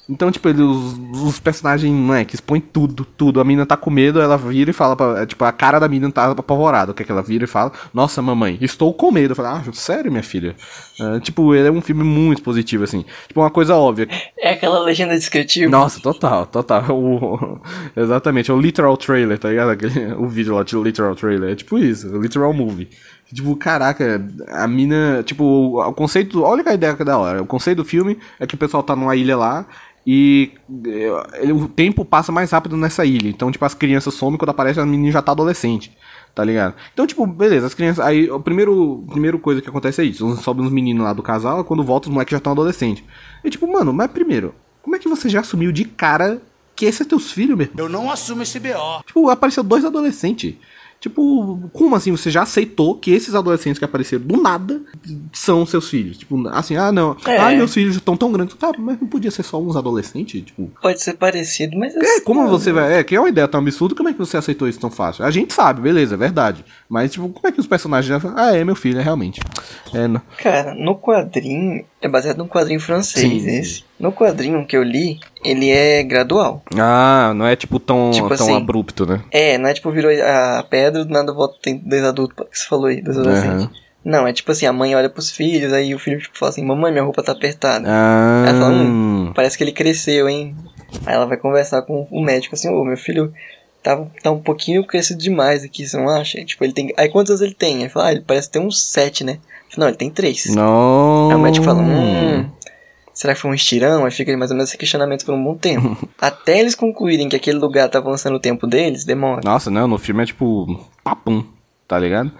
Então, tipo, ele, os, os personagens, não é, que expõem tudo, tudo. A mina tá com medo, ela vira e fala, pra, tipo, a cara da mina tá apavorada. O que é que ela vira e fala? Nossa, mamãe, estou com medo. Eu falo, ah, sério, minha filha? É, tipo, ele é um filme muito positivo, assim. Tipo, uma coisa óbvia. É aquela legenda descritiva. Nossa, total, total. O, exatamente, é o literal trailer, tá ligado? Aquele, o vídeo lá de literal trailer. É tipo isso, o literal movie. Tipo, caraca, a mina... Tipo, o, o conceito... Olha que a ideia que é da hora. O conceito do filme é que o pessoal tá numa ilha lá e ele, o tempo passa mais rápido nessa ilha. Então, tipo, as crianças somem quando aparece a menina já tá adolescente, tá ligado? Então, tipo, beleza, as crianças... Aí, a primeiro, primeira coisa que acontece é isso. Sobem uns meninos lá do casal, quando volta os moleques já estão adolescentes. E tipo, mano, mas primeiro, como é que você já assumiu de cara que esse é teus filhos, mesmo? Eu não assumo esse B O. Tipo, apareceu dois adolescentes. Tipo, como assim? Você já aceitou que esses adolescentes que apareceram do nada são seus filhos? Tipo, assim, ah, não. É. Ah, meus filhos estão tão grandes. Tá, mas não podia ser só uns adolescentes? Tipo... Pode ser parecido, mas... É, como não, você vai... É, que é uma ideia tão absurda. Como é que você aceitou isso tão fácil? A gente sabe, beleza, é verdade. Mas, tipo, como é que os personagens já... Ah, é meu filho, é realmente. É, não. Cara, no quadrinho... É baseado num quadrinho francês, sim, esse. Sim. No quadrinho que eu li, ele é gradual. Ah, não é tipo tão, tipo tão assim, abrupto, né? É, não é tipo virou a pedra, do nada volta, tem dois adultos, que você falou aí, dois adolescentes. Uhum. Não, é tipo assim, a mãe olha pros filhos, aí o filho tipo, fala assim, mamãe, minha roupa tá apertada. Ah. Ela fala, hum, parece que ele cresceu, hein? Aí ela vai conversar com o médico, assim, ô, meu filho tá, tá um pouquinho crescido demais aqui, você não acha? Tipo, ele tem... Aí quantos anos ele tem? Ele fala, ah, ele parece ter uns sete, né? Não, ele tem três. Não. Aí o médico fala, hum, será que foi um estirão? Aí fica mais ou menos esse questionamento por um bom tempo. Até eles concluírem que aquele lugar tá avançando o tempo deles, demora. Nossa, não, no filme é tipo, papum, tá ligado?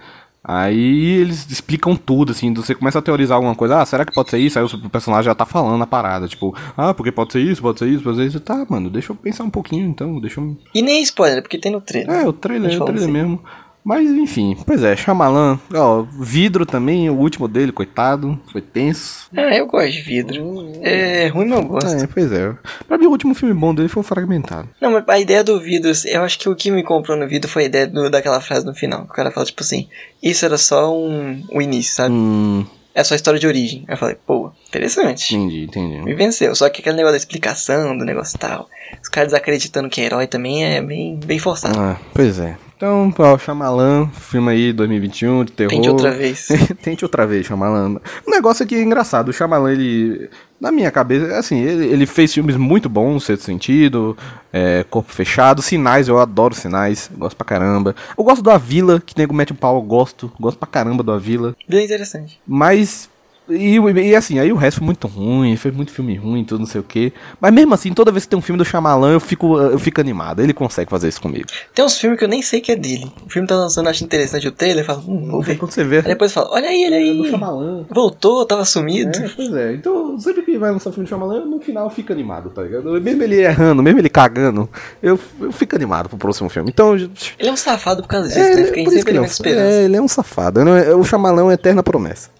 Aí eles explicam tudo, assim, você começa a teorizar alguma coisa, ah, será que pode ser isso? Aí o personagem já tá falando a parada, tipo, ah, porque pode ser isso, pode ser isso, pode ser isso, tá, mano, deixa eu pensar um pouquinho, então, deixa eu... E nem spoiler, porque tem no trailer. É, o trailer, o trailer assim mesmo. Mas enfim, pois é, Shyamalan, ó, Vidro também, o último dele, coitado, foi tenso. Ah, eu gosto de Vidro, é ruim mas eu gosto. É, pois é, pra mim o último filme bom dele foi o Fragmentado. Não, mas a ideia do Vidro, eu acho que o que me comprou no Vidro foi a ideia do, daquela frase no final, que o cara fala tipo assim, isso era só um, um início, sabe? Hum... É só a história de origem. Aí eu falei, pô, interessante. Entendi, entendi. Me venceu. Só que aquele negócio da explicação, do negócio e tal, os caras acreditando que é herói também é bem, bem forçado. Ah, pois é. Então, ó, Shyamalan, filme aí dois mil e vinte e um de terror. Tente outra vez. Tente outra vez, Shyamalan. O negócio aqui é engraçado. O Shyamalan, ele... Na minha cabeça, assim, ele, ele fez filmes muito bons, Sexto Sentido, é, Corpo Fechado, Sinais, eu adoro Sinais, gosto pra caramba. Eu gosto do A Vila, que nego mete o pau, eu gosto, gosto pra caramba do A Vila. Bem interessante. Mas, e, e assim, aí o resto foi muito ruim, foi muito filme ruim, tudo não sei o quê. Mas mesmo assim, toda vez que tem um filme do Shyamalan, eu fico, eu fico animado, ele consegue fazer isso comigo. Tem uns filmes que eu nem sei que é dele. O filme tá lançando, eu acho interessante o trailer, eu falo, hum, vou ver. Quando você vê. Aí depois fala, olha aí, olha aí. É do Shyamalan. Voltou, tava sumido. É, pois é, então sempre que vai lançar filme do Shyamalan, no final fica animado, tá ligado? Mesmo ele errando, mesmo ele cagando, eu, eu fico animado pro próximo filme. Então, eu... Ele é um safado por causa disso, é, né? Fiquei sempre ele é um, esperança. É, ele é um safado. O Shyamalan é uma eterna promessa.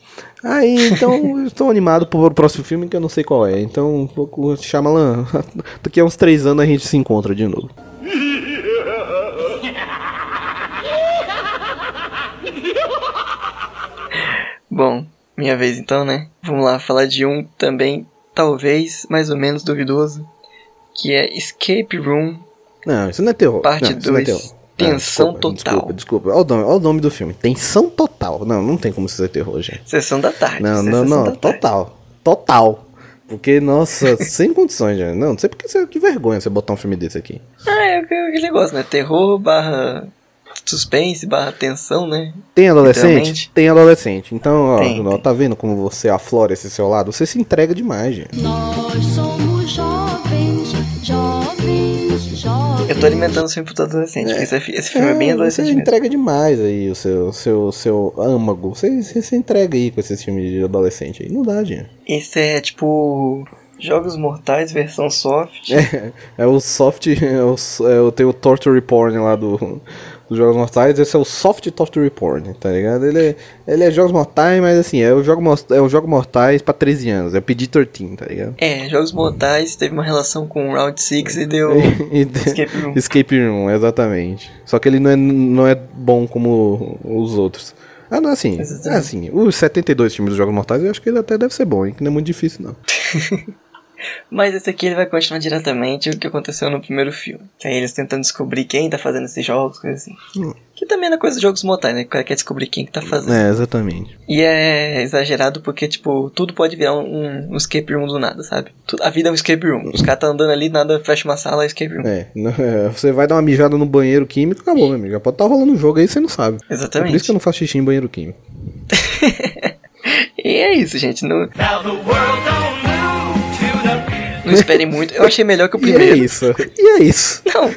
Aí, então, eu estou animado pro próximo filme, que eu não sei qual é. Então, o Shyamalan, daqui a uns três anos a gente se encontra de novo. Bom, minha vez então, né? Vamos lá falar de um também, talvez, mais ou menos duvidoso, que é Escape Room. Não, isso não é terror. Parte dois. Tensão ah, desculpa, total. Desculpa, desculpa. Olha o, nome, olha o nome do filme. Tensão total. Não, não tem como isso ser terror, gente. Sessão da tarde. Não, não, não. Total. Tarde. Total. Porque, nossa, sem condições, gente. Não, não sei porque você... Que vergonha você botar um filme desse aqui. Ah, é aquele negócio, né? Terror barra... suspense barra tensão, né? Tem adolescente? Tem adolescente. Então, ó, tem, ó tem. Tá vendo como você aflora esse seu lado? Você se entrega demais, gente. Nós somos jovens, jovens, jovens. Eu tô alimentando sempre pro adolescente, é. porque esse, esse filme é, é bem adolescente. Você mesmo. Entrega demais aí o seu, seu, seu âmago. Você, você se entrega aí com esses filmes de adolescente aí. Não dá, gente. Esse é tipo... Jogos Mortais, versão soft. É, é o soft... É o, é o, tem o torture porn lá do... Dos Jogos Mortais, esse é o soft torture porn, tá ligado? Ele é, ele é Jogos Mortais, mas assim, é o Jogo, é o Jogo Mortais pra treze anos, é o P G treze, tá ligado? É, Jogos Mortais teve uma relação com o Round seis e deu e de... Escape Room. Escape Room, exatamente. Só que ele não é, não é bom como os outros. Ah, não, assim, é assim, os setenta e dois times dos Jogos Mortais eu acho que ele até deve ser bom, hein, que não é muito difícil, não. Mas esse aqui ele vai continuar diretamente o que aconteceu no primeiro filme. Que é eles tentando descobrir quem tá fazendo esses jogos, coisa assim. Hum. Que também é coisa dos Jogos Mortais, né? O cara quer descobrir quem que tá fazendo. É, exatamente. E é exagerado porque, tipo, tudo pode virar um, um escape room do nada, sabe? A vida é um escape room. Os caras tá andando ali, nada, fecha uma sala, é escape room. É, você vai dar uma mijada no banheiro químico, acabou, meu amigo. Já pode estar tá rolando um jogo aí, você não sabe. Exatamente. É por isso que eu não faço xixi em banheiro químico. E é isso, gente. Não... Não esperem muito, eu achei melhor que o primeiro. E é isso, e é isso. Não,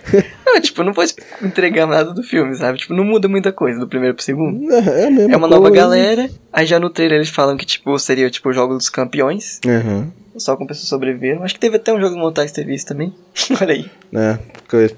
não tipo, não vou entregar nada do filme, sabe? Tipo, não muda muita coisa do primeiro pro segundo. É, é, mesmo é uma nova coisa. Galera, aí já no trailer eles falam que, tipo, seria, tipo, o jogo dos campeões. Uhum. Só com pessoas sobreviveram. Acho que teve até um jogo Mortais que teve isso também. Olha aí. É,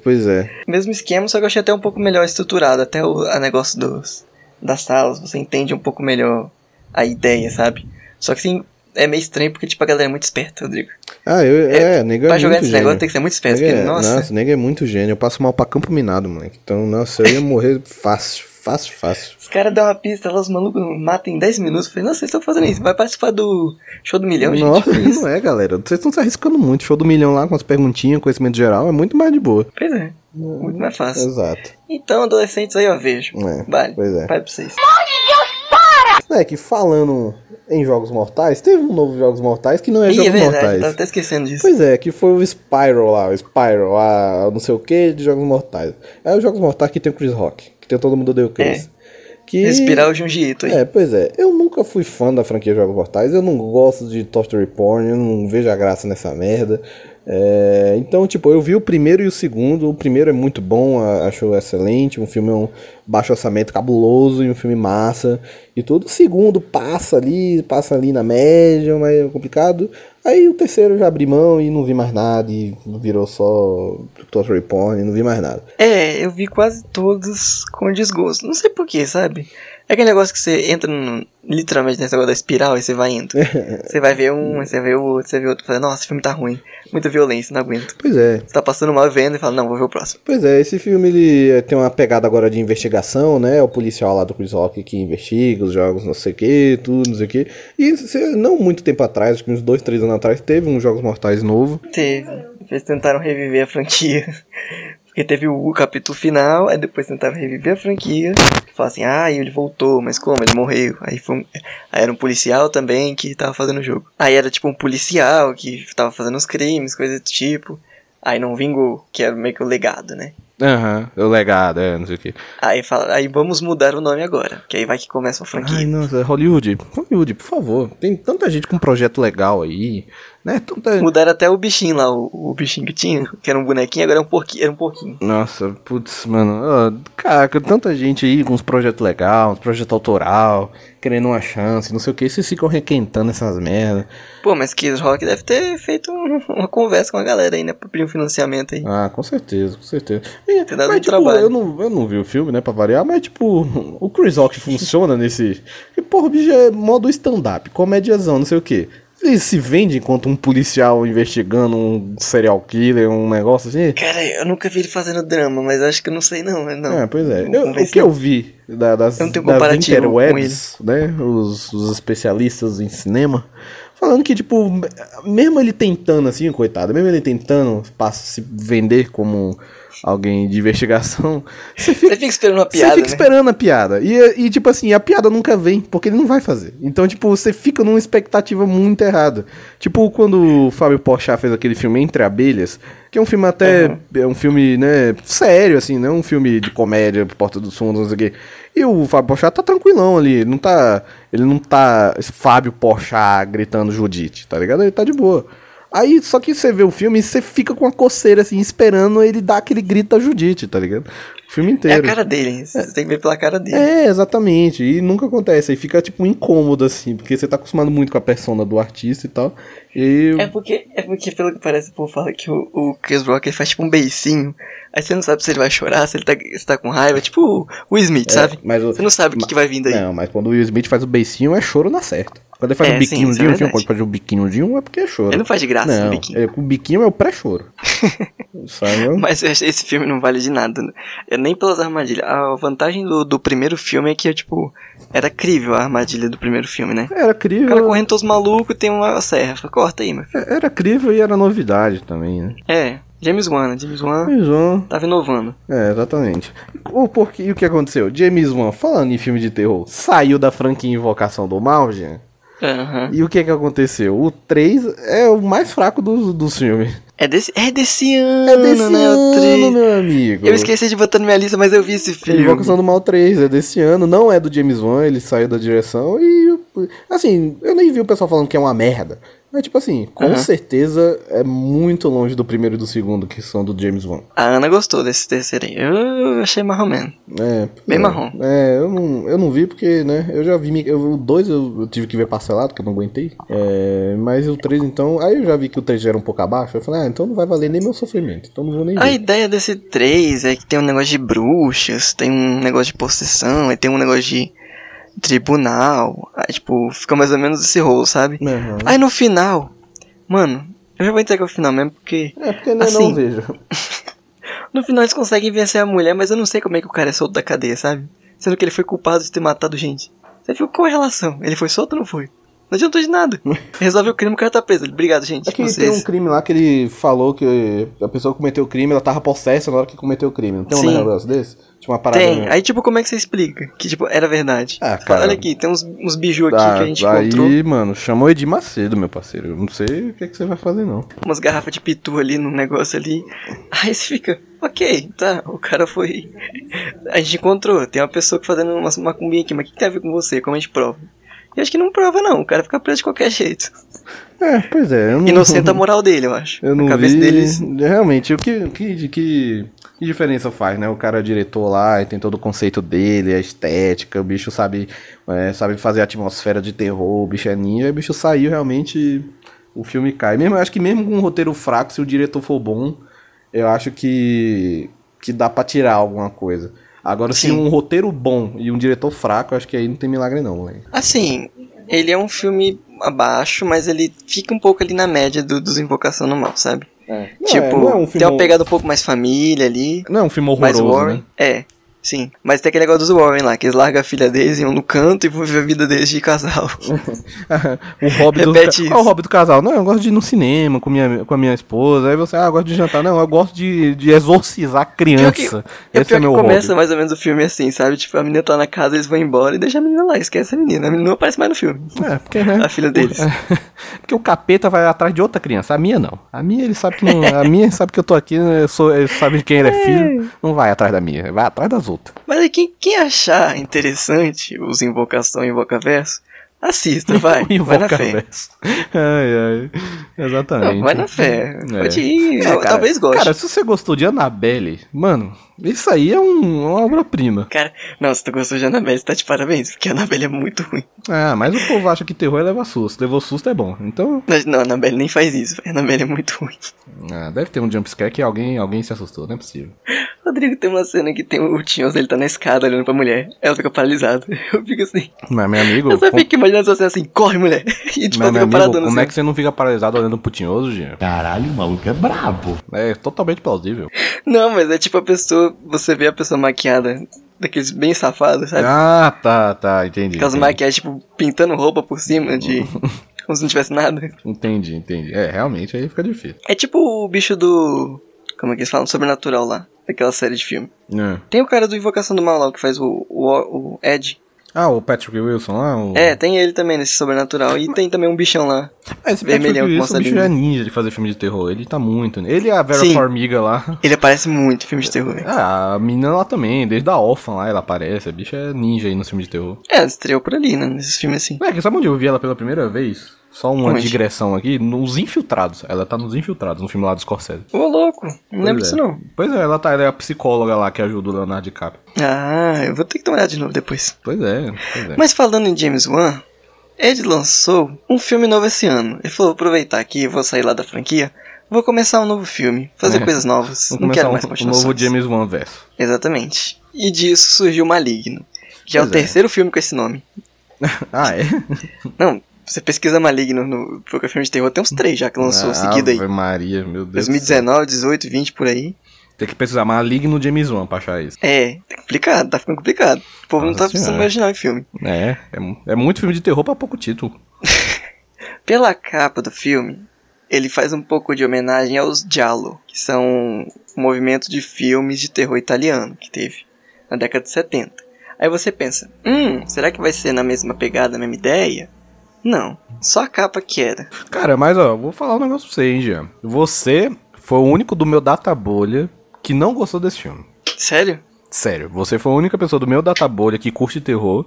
pois é. Mesmo esquema, só que eu achei até um pouco melhor estruturado, até o a negócio dos, das salas, você entende um pouco melhor a ideia, sabe? Só que, assim, é meio estranho porque, tipo, a galera é muito esperta, Rodrigo. Ah, eu, é, é nego é muito gênio. Pra jogar esse negócio tem que ser muito esperto, porque, é, nossa... Nossa, nego é muito gênio, eu passo mal pra campo minado, moleque. Então, nossa, eu ia morrer fácil, fácil, fácil. Os caras dão uma pista lá, os malucos matam em dez minutos. Eu falei, nossa, vocês estão fazendo isso, vai participar do show do milhão, gente. Nossa, não, não é, galera, vocês estão se arriscando muito. Show do milhão lá, com as perguntinhas, conhecimento geral, é muito mais de boa. Pois é, muito mais fácil. Exato. Então, adolescentes aí, ó, vejo. É, vale, pois é. Vai pra vocês. É que falando em Jogos Mortais, teve um novo Jogos Mortais que não é Ih, Jogos é verdade, Mortais. Tava até esquecendo disso. Pois é, que foi o Spyro lá, o Spyro, a não sei o que de Jogos Mortais. É o Jogos Mortais que tem o Chris Rock, que tem Todo Mundo Odeia o Chris. É. Que... Espiral Jiu-Jitsu aí. É, pois é. Eu nunca fui fã da franquia Jogos Mortais, eu não gosto de torture porn, eu não vejo a graça nessa merda. É, então, tipo, eu vi o primeiro e o segundo. O primeiro é muito bom, acho excelente. Um filme é um baixo orçamento cabuloso e um filme massa e tudo. O segundo passa ali, passa ali na média, mas é complicado. Aí o terceiro eu já abri mão e não vi mais nada, e virou só torture porn e não vi mais nada. É, eu vi quase todos com desgosto. Não sei porquê, sabe? É aquele negócio que você entra no, literalmente nesse negócio da espiral e você vai indo. Você vai ver um, você vê o outro, você vê o outro e fala, nossa, esse filme tá ruim, muita violência, não aguento. Pois é. Você tá passando mal vendo e fala, não, vou ver o próximo. Pois é, esse filme ele tem uma pegada agora de investigação, né? O policial lá do Chris Rock que investiga os jogos, não sei o que, tudo, não sei o que. E não muito tempo atrás, acho que uns dois, três anos atrás, teve um Jogos Mortais novo. Teve. Eles tentaram reviver a franquia. Porque teve o capítulo final, aí depois tentaram reviver a franquia. Falaram assim, ah, ele voltou, mas como? Ele morreu. Aí, foi um... aí era um policial também que tava fazendo o jogo. Aí era tipo um policial que tava fazendo os crimes, coisa do tipo. Aí não vingou, que era meio que o legado, né? Aham, uhum, o legado, é, não sei o que. Aí fala, aí vamos mudar o nome agora, que aí vai que começa a franquia. Ai, nossa, Hollywood, Hollywood, por favor. Tem tanta gente com um projeto legal aí. Né? Então tá... Mudaram até o bichinho lá, o, o bichinho que tinha, que era um bonequinho, agora é um porquinho, era um porquinho. Nossa, putz, mano. Oh, caraca, tanta gente aí com uns projetos legais, uns projetos autoral, querendo uma chance, não sei o que, vocês ficam requentando essas merdas. Pô, mas Chris Rock deve ter feito um, uma conversa com a galera aí, né, pra pedir um financiamento aí. Ah, com certeza, com certeza. E, tem dado mas, um tipo, trabalho. Eu não, eu não vi o filme, né, pra variar, mas tipo, o Chris Rock funciona nesse... E, porra, o bicho é modo stand-up, comédiazão, não sei o que. Ele se vende enquanto um policial investigando um serial killer, um negócio assim? Cara, eu nunca vi ele fazendo drama, mas acho que eu não sei não, não. É, pois é. Eu, o que eu vi da, das, eu das interwebs, né, os, os especialistas em cinema, falando que, tipo, mesmo ele tentando assim, coitado, mesmo ele tentando passa, se vender como... alguém de investigação, você fica, fica esperando uma piada, você fica, né, esperando a piada, e, e tipo assim, a piada nunca vem, porque ele não vai fazer, então tipo, você fica numa expectativa muito errada, tipo quando o Fábio Porchat fez aquele filme Entre Abelhas, que é um filme até, uhum. é um filme, né, sério assim, não é um filme de comédia, Porta dos Fundos, não sei o quê, e o Fábio Porchat tá tranquilão ali, ele não tá, ele não tá Fábio Porchat gritando Judite, tá ligado? Ele tá de boa. Aí, só que você vê o filme e você fica com a coceira, assim, esperando ele dar aquele grito a Judite, tá ligado? O filme inteiro. É a cara dele, você é. tem que ver pela cara dele. É, exatamente, e nunca acontece, aí fica, tipo, incômodo, assim, porque você tá acostumado muito com a persona do artista e tal, e... É porque, é porque pelo que parece, o povo fala que o, o Chris Rock, ele faz, tipo, um beicinho, aí você não sabe se ele vai chorar, se ele tá, se tá com raiva, tipo o Will Smith, é, sabe? Mas o, você não sabe o que, que vai vindo aí. Não, mas quando o Will Smith faz o beicinho, é choro na certa. Quando ele faz é, um biquinhozinho, é quando ele faz um biquinhozinho, é porque é choro. Ele não faz de graça, não, o biquinho. É, o biquinho é o pré-choro. Mas eu achei esse filme não vale de nada, né? É nem pelas armadilhas. A vantagem do, do primeiro filme é que, tipo, era crível a armadilha do primeiro filme, né? Era crível. O cara correndo os malucos e tem uma serra. Corta aí, meu filho. Era crível e era novidade também, né? É. James Wan, James Wan, James Wan tava inovando. É, exatamente. O porquê, e o que aconteceu? James Wan, falando em filme de terror, saiu da franquia Invocação do Mal, gente. Uhum. E o que que aconteceu? O três é o mais fraco dos, dos filmes. É desse, é desse ano, é desse né? ano, três. Meu amigo. Eu esqueci de botar na minha lista, mas eu vi esse filme. Invocação do Mal três, é desse ano. Não é do James Wan, ele saiu da direção e... Assim, eu nem vi o pessoal falando que é uma merda. Mas, tipo assim, com uhum. certeza é muito longe do primeiro e do segundo, que são do James Wan. A Ana gostou desse terceiro aí. Eu achei marrom mesmo. É. Bem é, marrom. É, eu não, eu não vi porque, né, eu já vi... O dois eu, eu tive que ver parcelado, porque eu não aguentei. É, mas o três, então... Aí eu já vi que o três já era um pouco abaixo. Eu falei, ah, então não vai valer nem meu sofrimento. Então não vou nem ver. A ideia desse três é que tem um negócio de bruxas, tem um negócio de possessão, e tem um negócio de... tribunal, aí, tipo, fica mais ou menos esse rolo, sabe? Uhum. Aí no final, mano, eu já vou entregar o final mesmo, porque... É, porque eu assim, não vejo. No final eles conseguem vencer a mulher, mas eu não sei como é que o cara é solto da cadeia, sabe? Sendo que ele foi culpado de ter matado gente. Você viu qual é a relação? Ele foi solto ou não foi? Não adiantou de nada. Resolve o crime, o cara tá preso. Obrigado, gente. É que vocês. Tem um crime lá que ele falou que a pessoa que cometeu o crime, ela tava possessa na hora que cometeu o crime. Não tem um negócio desse? Uma tem, mesmo. Aí tipo, como é que você explica? Que tipo, era verdade. Ah, cara. Olha aqui, tem uns, uns biju aqui ah, que a gente aí, encontrou. Aí, mano, chamou Edir Macedo, meu parceiro. Eu não sei o que, é que você vai fazer, não. Umas garrafas de pitu ali, num negócio ali. Aí você fica, ok, tá, o cara foi... A gente encontrou, tem uma pessoa que fazendo uma macumbinha aqui, mas o que tem a ver com você? Como a gente prova? E acho que não prova, não. O cara fica preso de qualquer jeito. É, pois é. Eu não... Inocenta a moral dele, eu acho. Eu não a cabeça vi... deles... Realmente, o que... que, que... Que diferença faz, né? O cara é diretor lá e tem todo o conceito dele, a estética, o bicho sabe, é, sabe fazer a atmosfera de terror, o bicho é ninja, aí o bicho saiu realmente, o filme cai. Mesmo, eu acho que mesmo com um roteiro fraco, se o diretor for bom, eu acho que, que dá pra tirar alguma coisa. Agora, sim, se um roteiro bom e um diretor fraco, eu acho que aí não tem milagre não, moleque. Assim, ele é um filme abaixo, mas ele fica um pouco ali na média do, dos Invocação do Mal, sabe? É. Tipo, não é, não é um filme... tem uma pegada um pouco mais família ali. Não é um filme horroroso, Warren, né? É, sim. Mas tem aquele negócio dos Warren lá, que eles largam a filha deles, iam no canto e vão viver a vida deles de casal. O hobby do... Repete isso. Ah, o hobby do casal. Não, eu gosto de ir no cinema com, minha, com a minha esposa. Aí você, ah, eu gosto de jantar. Não, eu gosto de, de exorcizar criança. Que, Esse é, é meu hobby. Começa mais ou menos o filme assim, sabe? Tipo, a menina tá na casa, eles vão embora e deixa a menina lá, esquece a menina. A menina não aparece mais no filme. É, porque, né? A filha deles. Porque o capeta vai atrás de outra criança. A minha não. A minha, ele sabe que não. A minha sabe que eu tô aqui, eu sou, ele sabe de quem ele é filho. Não vai atrás da minha, vai atrás das outras. Mas aí quem, quem achar interessante os Invocação e Invocaverso, Assista, vai. Vai na fé. Ai, ai. Exatamente. Não, vai na fé. É. Pode ir. É, cara, talvez goste. Cara, se você gostou de Annabelle, mano, isso aí é um, uma obra-prima. Cara, não, se tu gostou de Annabelle, você tá de parabéns, porque Annabelle é muito ruim. Ah, mas o povo acha que terror é levar susto. Levou susto é bom, então... Não, não, Annabelle nem faz isso. Annabelle é muito ruim. Ah, deve ter um jumpscare que alguém, alguém se assustou, não é possível. Rodrigo, tem uma cena que tem o Tinhos, ele tá na escada olhando pra mulher. Ela fica paralisada. Eu fico assim... Mas, meu amigo... Eu só com... fico imaginando essa cena assim, corre, mulher. E tipo, ela fica paradona. Como é que você não fica paralisado olhando pro Tinhoso, Gia? Caralho, o maluco é brabo. É totalmente plausível. Não, mas é tipo a pessoa... Você vê a pessoa maquiada... Daqueles bem safados, sabe? Ah, tá, tá, entendi. Aquelas maquiagens, tipo, pintando roupa por cima de... Como se não tivesse nada. Entendi, entendi. É, realmente aí fica difícil. É tipo o bicho do... Como é que eles falam? Sobrenatural lá. Daquela série de filme. É. Tem o cara do Invocação do Mal lá, que faz o, o, o Ed. Ah, o Patrick Wilson lá? O... É, tem ele também nesse Sobrenatural. E tem também um bichão lá. Ah, esse vermelhão Patrick Wilson, que mostra o bicho é ninja de fazer filme de terror. Ele tá muito... Ele é a Vera Sim. Farmiga lá. Ele aparece muito em filme de terror. É, a menina lá também. Desde a Orphan lá ela aparece. A bicha é ninja aí no filme de terror. É, estreou por ali, né? Nesses filmes assim. É, sabe onde eu vi ela pela primeira vez? Só uma Onde? digressão aqui, nos Infiltrados. Ela tá nos Infiltrados, no filme lá do Scorsese. Ô, louco, não lembro disso não. Pois é, ela, tá, ela é a psicóloga lá que ajuda o Leonardo DiCaprio. Ah, eu vou ter que tomar de novo depois. Pois é, pois é. Mas falando em James Wan, ele lançou um filme novo esse ano. Ele falou, vou aproveitar aqui, vou sair lá da franquia, vou começar um novo filme, fazer é. coisas novas. Vou não quero um, mais continuações. Um novo James Wan verso. Exatamente. E disso surgiu Maligno, que pois é o é. terceiro filme com esse nome. Ah, é? Não... Você pesquisa Maligno no Pouca Filme de Terror, tem uns três já que lançou ah, seguido aí. Maria, meu Deus. dois mil e dezenove, dezoito, vinte, por aí. Tem que pesquisar Maligno James Wan pra achar isso. É, tá complicado, tá ficando complicado. O povo Nossa não tá precisando imaginar o filme. É, é, é muito filme de terror pra pouco título. Pela capa do filme, ele faz um pouco de homenagem aos Giallo, que são um movimento de filmes de terror italiano que teve na década de setenta. Aí você pensa, hum, será que vai ser na mesma pegada, na mesma ideia? Não, só a capa que era. Cara, mas ó, vou falar um negócio pra você, hein, Jean. Você foi o único do meu databolha que não gostou desse filme. Sério? Sério, você foi a única pessoa do meu databolha que curte terror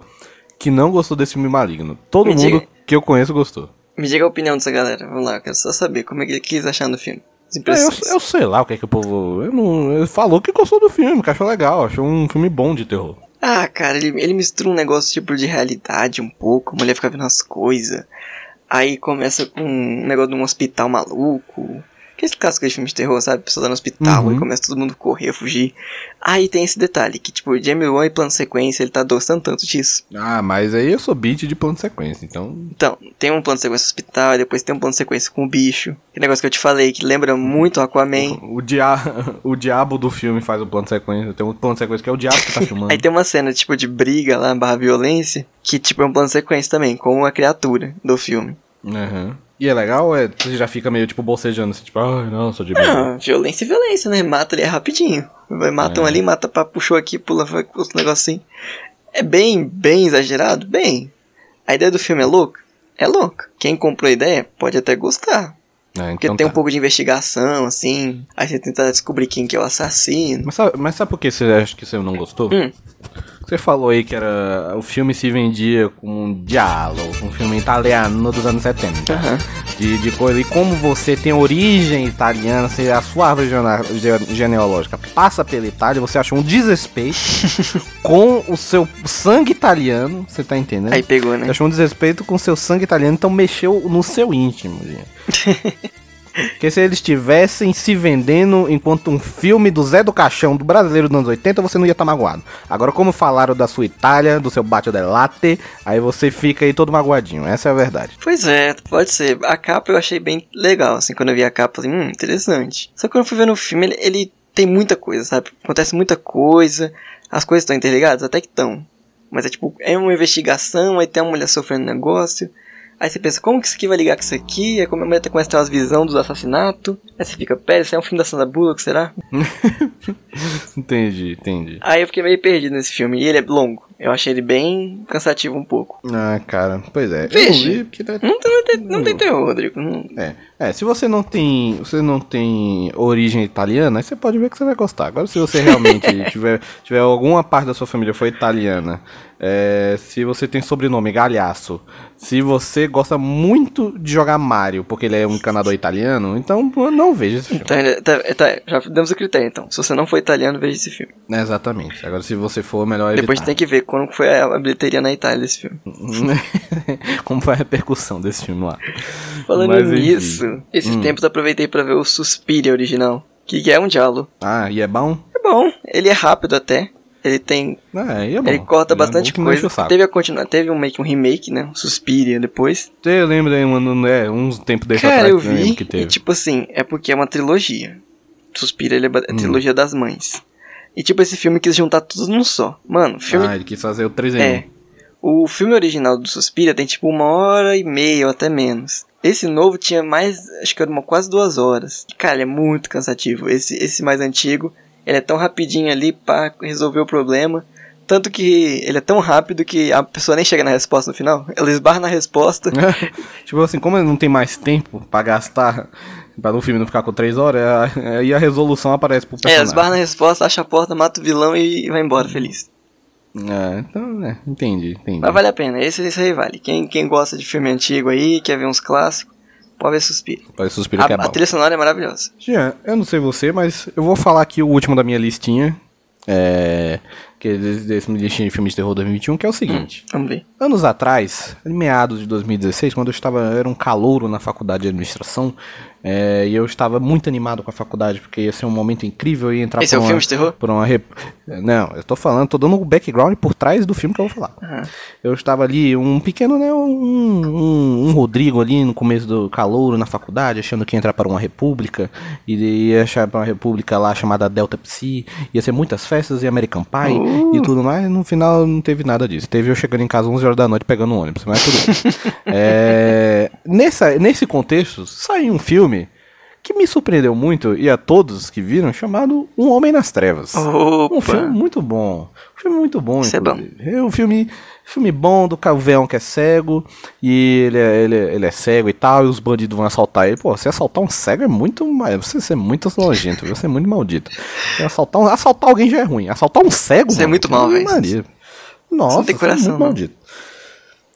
que não gostou desse filme Maligno. Todo Me mundo diga... que eu conheço gostou. Me diga a opinião dessa galera, vamos lá, eu quero só saber como é que eles acharam do filme. É, eu, eu sei lá o que é que o povo... Eu não, eu falou que gostou do filme, que achou legal, achou um filme bom de terror. Ah, cara, ele, ele mistura um negócio tipo de realidade um pouco, a mulher fica vendo as coisas, aí começa com um negócio de um hospital maluco, que é esse clássico de filme de terror, sabe, a pessoa tá no hospital, uhum. Aí começa todo mundo a correr, a fugir, aí tem esse detalhe, que tipo, James Wan e plano sequência, ele tá adoçando tanto disso. Ah, mas aí eu sou beat de plano sequência, então... Então, tem um plano sequência no hospital, e depois tem um plano sequência com o bicho, que negócio que eu te falei, que lembra muito Aquaman. O, o, dia... o diabo do filme faz o plano sequência, tem um plano sequência que é o diabo que tá filmando. Aí tem uma cena tipo de briga lá, barra violência, que tipo é um plano sequência também, com uma criatura do filme. Aham. Uhum. E é legal, é, você já fica meio, tipo, bocejando, assim, tipo, ai, não, sou de boa. Não, violência e violência, né? Mata ali é rapidinho. Matam é. ali, mata pra, puxou aqui, pula, vai, outro negocinho. É bem, bem exagerado, bem. A ideia do filme é louca? É louca. Quem comprou a ideia pode até gostar. É, então porque tem tá. um pouco de investigação, assim, aí você tenta descobrir quem que é o assassino. Mas sabe, mas sabe por que você acha que você não gostou? Hum. Você falou aí que era o filme se vendia com um diálogo, um filme italiano dos anos setenta. Uhum. De, de coisa, e como você tem origem italiana, se a sua árvore genealógica passa pela Itália, você achou um desrespeito com o seu sangue italiano, você tá entendendo? Aí pegou, né? Você achou um desrespeito com o seu sangue italiano, então mexeu no seu íntimo, gente. Porque se eles estivessem se vendendo enquanto um filme do Zé do Caixão, do brasileiro dos anos oitenta, você não ia estar tá magoado. Agora, como falaram da sua Itália, do seu Batio del Latte, aí você fica aí todo magoadinho. Essa é a verdade. Pois é, pode ser. A capa eu achei bem legal, assim, quando eu vi a capa, eu falei, hum, interessante. Só que quando eu fui ver no filme, ele, ele tem muita coisa, sabe? Acontece muita coisa, as coisas estão interligadas, até que estão. Mas é tipo, é uma investigação, aí tem uma mulher sofrendo um negócio... Aí você pensa, como que isso aqui vai ligar com isso aqui? Aí começa a ter umas visões dos assassinatos. Aí você fica, pera, isso é um filme da Sandra Bullock, será? Entendi, entendi. Aí eu fiquei meio perdido nesse filme. E ele é longo. Eu achei ele bem cansativo um pouco. Ah, cara, pois é. Veja, eu vi, tá... não, tem, não tem terror, Rodrigo. Não... É. é, se você não tem você não tem origem italiana, aí você pode ver que você vai gostar. Agora, se você realmente tiver, tiver alguma parte da sua família foi italiana, é, se você tem sobrenome Galhaço, se você gosta muito de jogar Mario, porque ele é um canador italiano, então não veja esse filme. Então, tá, tá, já demos o critério, então. Se você não for italiano, veja esse filme. É, exatamente. Agora, se você for, melhor evitar. Depois tem que ver como foi a bilheteria na Itália desse filme. Como foi a repercussão desse filme lá. Falando Mas, nisso, enfim. esses hum. tempos aproveitei pra ver o Suspiria original, que é um diálogo. Ah, e é bom? É bom, ele é rápido até. Ele tem... Ah, é, é bom. Ele corta ele bastante é coisa. Teve, a continu... Teve um, make, um remake, né? Um Suspiria depois. Eu lembro de um, é, uns tempos desse atrás. Cara, eu vi. Que teve. E tipo assim, é porque é uma trilogia. Suspiria ele é a hum. trilogia das mães. E tipo, esse filme quis juntar tudo num só. Mano, filme... Ah, ele quis fazer o três em um. É. O filme original do Suspiria tem tipo uma hora e meia ou até menos. Esse novo tinha mais... Acho que era uma, quase duas horas. Cara, ele é muito cansativo. Esse, esse mais antigo, ele é tão rapidinho ali pra resolver o problema. Tanto que ele é tão rápido que a pessoa nem chega na resposta no final. Ela esbarra na resposta. Tipo assim, como não tem mais tempo pra gastar... Pra o filme não ficar com três horas, aí a resolução aparece pro personagem. É, esbarra na resposta, acha a porta, mata o vilão e vai embora feliz. Ah, então, é, entendi, entendi. Mas vale a pena, esse, esse aí vale. Quem, quem gosta de filme antigo aí, quer ver uns clássicos, pode ver Suspiro. Pode ver Suspiro que é bom. A trilha sonora é maravilhosa. Jean, eu não sei você, mas eu vou falar aqui o último da minha listinha. É... Que é desse listinha de filmes de terror dois mil e vinte e um, que é o seguinte. Hum, vamos ver. Anos atrás, em meados de dois mil e dezesseis, quando eu estava, eu era um calouro na faculdade de administração, é, e eu estava muito animado com a faculdade, porque ia ser um momento incrível e entrar. Esse por é um filme de terror? Por uma rep... Não, eu tô falando, tô dando o background por trás do filme que eu vou falar. Uhum. Eu estava ali, um pequeno, né, um, um, um Rodrigo ali no começo do calouro na faculdade, achando que ia entrar para uma república, e ia achar para uma república lá chamada Delta Psi, ia ser muitas festas e American Pie. Uhum. E tudo mais, no final não teve nada disso. Teve eu chegando em casa onze horas da noite pegando um ônibus, mas tudo bem. é, nessa, nesse contexto, saiu um filme que me surpreendeu muito, e a todos que viram, chamado Um Homem nas Trevas. Opa. Um filme muito bom. Um filme muito bom, inclusive. É um filme, filme bom do Caveão que é cego, e ele é, ele, é, ele é cego e tal, e os bandidos vão assaltar ele. Pô, se assaltar um cego é muito... Você é muito nojento, você é muito maldito. E assaltar, um, assaltar alguém já é ruim. Assaltar um cego... Você é muito mal, velho. Nossa, você é muito maldito.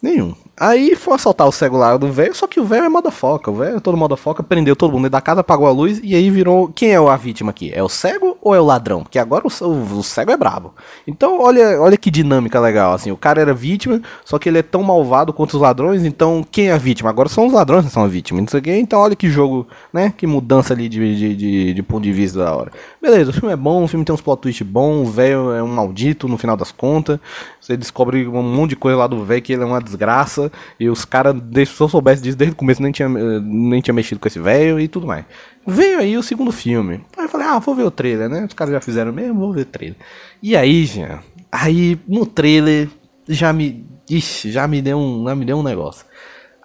Nenhum. Aí foi assaltar o cego lá do velho, só que o velho é modafoca, o velho é todo modafoca, prendeu todo mundo dentro da casa, apagou a luz, e aí virou... Quem é a vítima aqui? É o cego ou é o ladrão? Porque agora o, o, o cego é brabo. Então olha, olha que dinâmica legal, assim, o cara era vítima, só que ele é tão malvado quanto os ladrões, então quem é a vítima? Agora são os ladrões que são a vítima, não sei o que, então olha que jogo, né, que mudança ali de, de, de, de ponto de vista da hora. Beleza, o filme é bom, o filme tem uns plot twist bons, o velho é um maldito no final das contas, você descobre um monte de coisa lá do velho que ele é uma desgraça, e os caras, se eu soubesse disso desde o começo, nem tinha, nem tinha mexido com esse velho e tudo mais. Veio aí o segundo filme. Aí eu falei, ah, vou ver o trailer, né? Os caras já fizeram mesmo, vou ver o trailer. E aí, Jean, aí no trailer já me... Ixi, já me deu um, já me deu um negócio.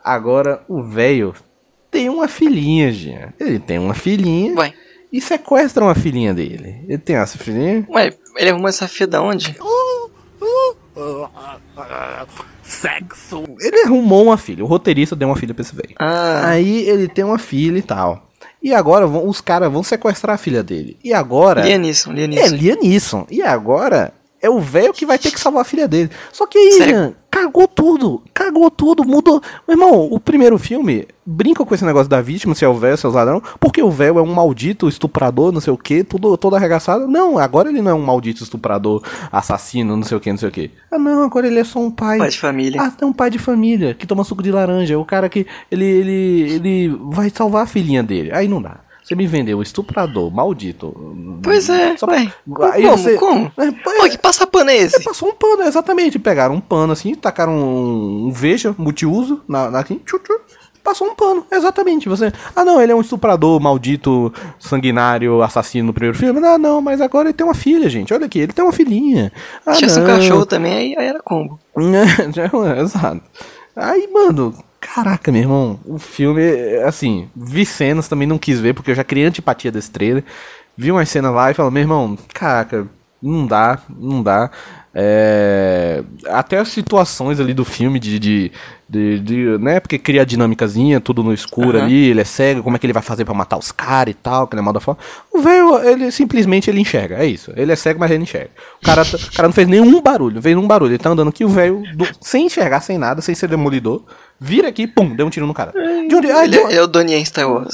Agora o velho tem uma filhinha, Jean. Ele tem uma filhinha. Ué. E sequestram a filhinha dele. Ele tem essa filhinha. Ué, ele arrumou essa filha da onde? Uh, uh, uh, uh. Sexo. Ele arrumou uma filha, o roteirista deu uma filha pra esse velho. Ah. Aí ele tem uma filha e tal. E agora vão, os caras vão sequestrar a filha dele. E agora... Lianisson, Lianisson. É, Lianisson. E agora é o velho que vai ter que salvar a filha dele. Só que aí, Jean, cagou tudo. Cagou tudo, mudou. Meu irmão, o primeiro filme brinca com esse negócio da vítima, se é o velho, se é o ladrão. Porque o velho é um maldito estuprador, não sei o que, tudo, todo arregaçado. Não, agora ele não é um maldito estuprador, assassino, não sei o que, não sei o que. Ah, não, agora ele é só um pai. Pai de família. Ah, é um pai de família, que toma suco de laranja. O cara que, ele, ele, ele vai salvar a filhinha dele. Aí não dá. Você me vendeu, estuprador, maldito. Pois é, só... ué. Aí como, você... como? É, pô, que passapano é esse? É, passou um pano, exatamente. Pegaram um pano assim, tacaram um, um veja, multiuso, na, na, assim, tchu, tchu, passou um pano, exatamente. Você... Ah não, ele é um estuprador, maldito, sanguinário, assassino no primeiro filme. Ah não, mas agora ele tem uma filha, gente. Olha aqui, ele tem uma filhinha. Ah, tinha um cachorro também, aí era combo. É, exato. Aí, mano... Caraca, meu irmão, o filme, assim, vi cenas, também não quis ver, porque eu já criei antipatia desse trailer, vi umas cenas lá e falei, meu irmão, caraca, não dá, não dá, É, até as situações ali do filme de, de, de, de, né, porque cria a dinâmicazinha, tudo no escuro, uhum, ali, ele é cego, como é que ele vai fazer pra matar os caras e tal, que ele é mal da forma. O velho, ele simplesmente, ele enxerga, é isso, ele é cego, mas ele enxerga. O cara, o cara não fez nenhum barulho, não fez nenhum barulho, ele tá andando aqui, o velho, sem enxergar, sem nada, sem ser demolidor, vira aqui, pum, deu um tiro no cara. De onde? Ai, de onde? É o Daniel Star Wars.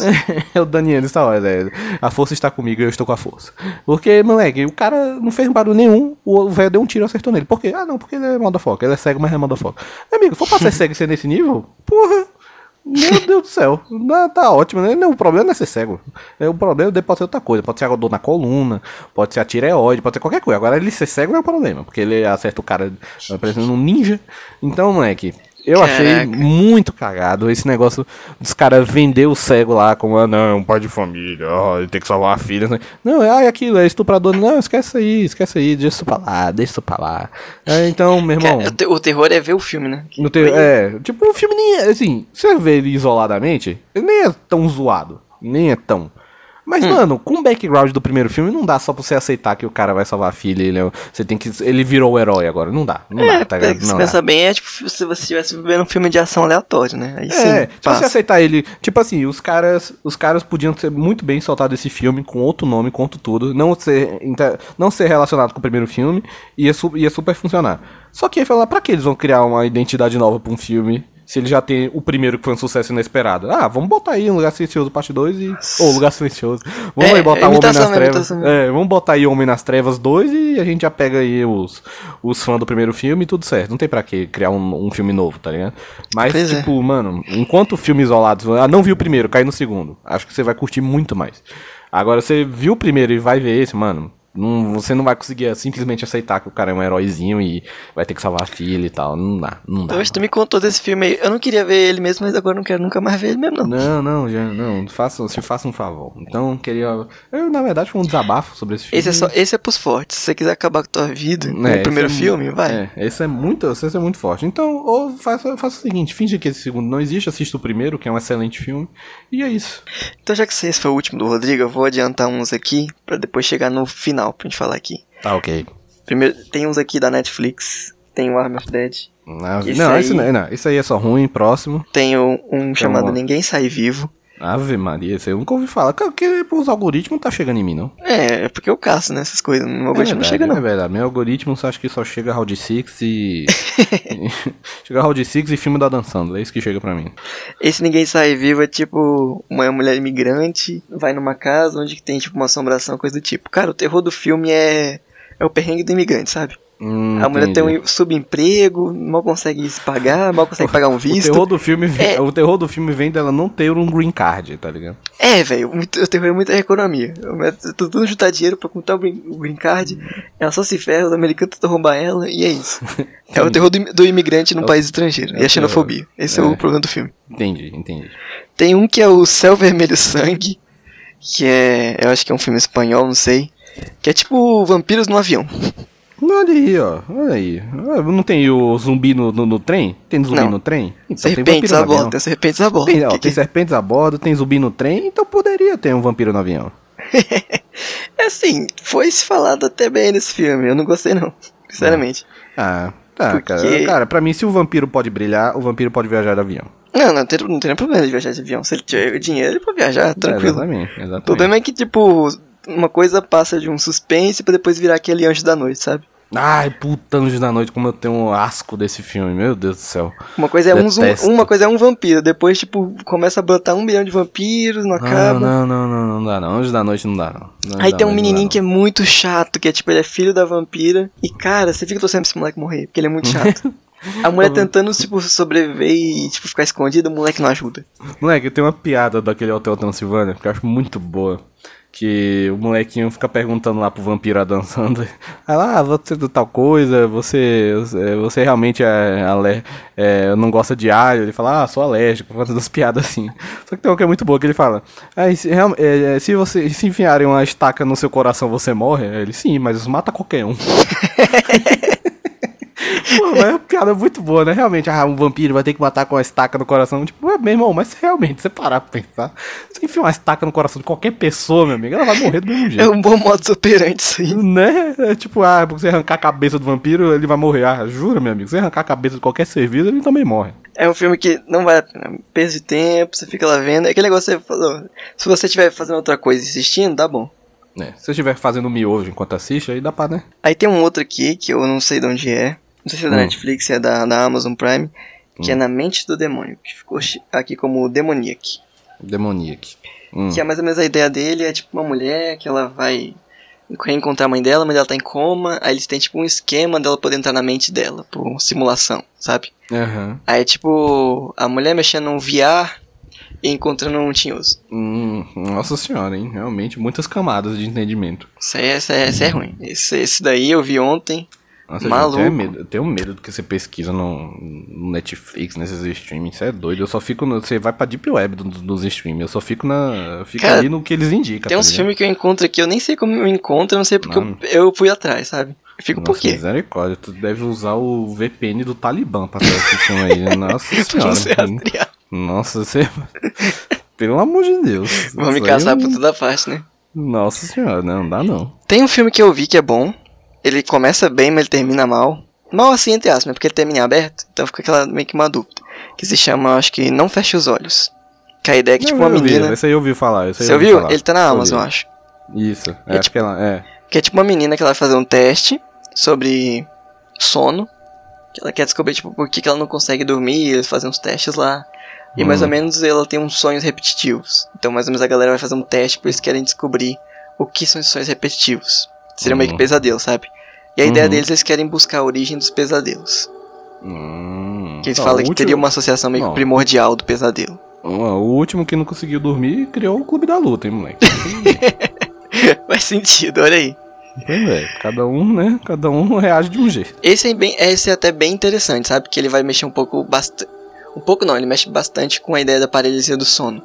É o Daniel Star Wars, é. A força está comigo e eu estou com a força. Porque, moleque, o cara não fez barulho nenhum, o velho deu um tiro, acertou nele. Por quê? Ah, não, porque ele é motherfucker. Ele é cego, mas é motherfucker. Amigo, for pra ser cego e ser nesse nível, porra, meu Deus do céu, tá ótimo, né? O problema não é ser cego. O problema pode ser outra coisa. Pode ser a dor na coluna, pode ser a tireoide, pode ser qualquer coisa. Agora, ele ser cego não é o problema, porque ele acerta o cara parecendo um ninja. Então, moleque, eu Caraca. achei muito cagado esse negócio dos caras vender o cego lá como, ah, não, um pai de família, oh, ele tem que salvar a filha. Não, é aquilo, é estuprador. Não, esquece aí, esquece aí, deixa isso pra lá, deixa isso pra lá. É, então, meu irmão... O terror é ver o filme, né? O ter- é, tipo, o filme nem é, assim, você vê ele isoladamente, ele nem é tão zoado, nem é tão... Mas, hum. mano, com o background do primeiro filme, não dá só pra você aceitar que o cara vai salvar a filha. Ele, é, você tem que, ele virou o herói agora. Não dá. Não é, dá, tá ligado? Se pensar bem, é tipo se você estivesse vendo um filme de ação aleatório, né? Aí é, sim, se passa. Você aceitar ele. Tipo assim, os caras, os caras podiam ser muito bem soltados desse filme com outro nome, com outro tudo. Não ser, não ser relacionado com o primeiro filme. Ia, ia super funcionar. Só que aí falar, pra que eles vão criar uma identidade nova pra um filme? Se ele já tem o primeiro que foi um sucesso inesperado. Ah, vamos botar aí Um Lugar Silencioso parte dois e... Ou oh, Lugar Silencioso. Vamos é, aí botar é, Homem nas Trevas. É, vamos botar aí Homem nas Trevas dois e a gente já pega aí os, os fãs do primeiro filme e tudo certo. Não tem pra que criar um, um filme novo, tá ligado? Mas, pois tipo, é. mano, enquanto filmes isolados... Ah, não vi o primeiro, cai no segundo. Acho que você vai curtir muito mais. Agora, você viu o primeiro e vai ver esse, mano... Não, você não vai conseguir simplesmente aceitar que o cara é um heróizinho e vai ter que salvar a filha e tal. Não dá, não dá. Hoje tu me contou desse filme aí. Eu não queria ver ele mesmo, mas agora não quero nunca mais ver ele mesmo, não. Não, não, já, não. Faça, se faça um favor. Então, queria... Eu, na verdade, foi um desabafo sobre esse filme. Esse é, só, esse é pros fortes. Se você quiser acabar com a tua vida é, no primeiro é, filme, vai. É, esse é muito, esse é muito forte. Então, ou faça, faça o seguinte, finge que esse segundo não existe, assista o primeiro, que é um excelente filme. E é isso. Então, já que esse foi o último do Rodrigo, eu vou adiantar uns aqui, pra depois chegar no final pra gente falar aqui. Tá, ok. Primeiro, tem uns aqui da Netflix. Tem o Army of Dead. Não, esse não, aí, esse não, não, isso aí é só ruim, próximo. Tem um, um chamado uma... Ninguém Sai Vivo. Ave Maria, isso eu nunca ouvi falar. Porque os algoritmos não tá chegando em mim, não. É, é porque eu caço, né, essas coisas. Meu algoritmo é verdade, não chega, não. É verdade, meu algoritmo só acho que só chega Round seis e... chega Round seis e filme da dançando. É isso que chega pra mim. Esse Ninguém Sai Vivo é tipo uma mulher imigrante, vai numa casa onde tem tipo uma assombração, coisa do tipo. Cara, o terror do filme é, é o perrengue do imigrante, sabe? Hum, a mulher entendi. tem um subemprego, mal consegue se pagar, mal consegue pagar um visto. O terror do filme, é... o terror do filme vem dela não ter um green card, tá ligado? É, velho, o terror é muita economia. Tudo juntar dinheiro pra comprar o green card, ela só se ferra, os americanos tentam roubar ela e é isso. É o terror do, do imigrante num país estrangeiro, é a xenofobia. Esse é. é o problema do filme. Entendi, entendi. Tem um que é o Céu Vermelho Sangue, que é, eu acho que é um filme espanhol, não sei, que é tipo Vampiros no Avião. Olha aí, ó, olha aí. Não tem o zumbi no, no, no trem? Tem zumbi não. no trem? Então, serpentes a bordo, tem serpentes a bordo. Tem, ó, que tem que... serpentes a bordo, tem zumbi no trem, então poderia ter um vampiro no avião. É assim, foi se falado até bem nesse filme, eu não gostei não, sinceramente. Não. Ah, tá, Porque... cara, cara, pra mim se o vampiro pode brilhar, o vampiro pode viajar de avião. Não, não tem, não tem problema de viajar de avião, se ele tiver dinheiro ele pode viajar, tranquilo. É, exatamente, exatamente. O problema é que, tipo, uma coisa passa de um suspense pra depois virar aquele Anjo da Noite, sabe? Ai, puta, Anjos da Noite, como eu tenho um asco desse filme, meu Deus do céu. Uma coisa é, um, uma coisa é um vampiro, depois, tipo, começa a brotar um milhão de vampiros, não acaba. Não, não, não, não, não dá não, Anjos da Noite não dá não. Anjos Aí tem um menininho que é muito chato, que é tipo, ele é filho da vampira, e cara, você fica torcendo pra esse moleque morrer, porque ele é muito chato. A mulher tentando, tipo, sobreviver e, tipo, ficar escondida, o moleque não ajuda. Moleque, eu tenho uma piada daquele Hotel Transilvânia, que eu acho muito boa. Que o molequinho fica perguntando lá pro vampiro dançando. Aí lá, ah, você do tal coisa, você você realmente é, é, não gosta de alho. Ele fala, ah, sou alérgico, fazendo umas piadas assim. Só que tem uma que é muito boa, que ele fala, ah, se, é, se, você, se enfiarem uma estaca no seu coração, você morre? Ele, sim, mas mata qualquer um. Pô, é uma piada muito boa, né? Realmente, ah, um vampiro vai ter que matar com uma estaca no coração. Tipo, meu irmão, mas realmente, você parar pra pensar, você enfia uma estaca no coração de qualquer pessoa, meu amigo, ela vai morrer do mesmo jeito. É um bom modus operandi isso aí. Né? É tipo, ah, porque você arrancar a cabeça do vampiro, ele vai morrer. Ah, jura, meu amigo, se você arrancar a cabeça de qualquer serviço, ele também morre. É um filme que não vale a pena. Perda de tempo, você fica lá vendo. É aquele negócio que você falou. Se você estiver fazendo outra coisa e assistindo, dá bom. É, se você estiver fazendo miojo enquanto assiste, aí dá pra, né? Aí tem um outro aqui, que eu não sei de onde é. Não sei se é da hum. Netflix, se é da, da Amazon Prime. Que hum. é Na Mente do Demônio. Que ficou aqui como Demoniac. Demoniac. Hum. Que é mais ou menos a ideia dele. É tipo uma mulher que ela vai reencontrar a mãe dela, mas ela tá em coma. Aí eles têm tipo um esquema dela poder entrar na mente dela, por simulação, sabe? Uhum. Aí tipo, a mulher mexendo num V R e encontrando um tinhoso. Hum, nossa senhora, hein? Realmente muitas camadas de entendimento. Isso aí, isso aí, isso aí é ruim. Esse, esse daí eu vi ontem. Nossa, maluco. Gente, eu, tenho medo, eu tenho medo do que você pesquisa no, no Netflix, nesses streamings. Você é doido. Eu só fico. No, você vai pra Deep Web dos, dos streamings. Eu só fico na. Eu fico Cara, ali no que eles indicam. Tem uns filmes que eu encontro aqui. Eu nem sei como eu encontro. Eu não sei porque eu, eu fui atrás, sabe? Eu fico Nossa, por quê? Misericórdia. Tu deve usar o V P N do Talibã pra fazer esse filme aí. Nossa senhora. Nossa, você. Pelo amor de Deus. Vão me caçar não... por toda parte, né? Nossa senhora, não dá não. Tem um filme que eu vi que é bom. Ele começa bem, mas ele termina mal. Mal assim, entre aspas, porque ele termina em aberto. Então fica aquela, meio que uma dúvida. Que se chama, acho que, Não Feche os Olhos. Que a ideia é que, não, tipo, uma vi, menina... Esse aí eu ouvi falar. Esse aí você ouviu? Ele tá na Amazon, eu acho. Isso. É, é, tipo, que ela, é. Que é tipo uma menina que ela vai fazer um teste sobre sono. Que ela quer descobrir, tipo, por que ela não consegue dormir. Eles fazem uns testes lá. E hum. mais ou menos ela tem uns sonhos repetitivos. Então mais ou menos a galera vai fazer um teste, porque eles querem descobrir o que são os sonhos repetitivos. Seria meio que pesadelo, sabe? E a uhum. ideia deles, eles querem buscar a origem dos pesadelos. Uhum. Que eles ah, falam último... que teria uma associação meio Não. primordial do pesadelo. O último que não conseguiu dormir criou o Clube da Luta, hein, moleque? Faz sentido, olha aí. É, cada um, né? Cada um reage de um jeito. Esse é, bem, esse é até bem interessante, sabe? Que ele vai mexer um pouco... Bast... Um pouco não, ele mexe bastante com a ideia da paralisia do sono.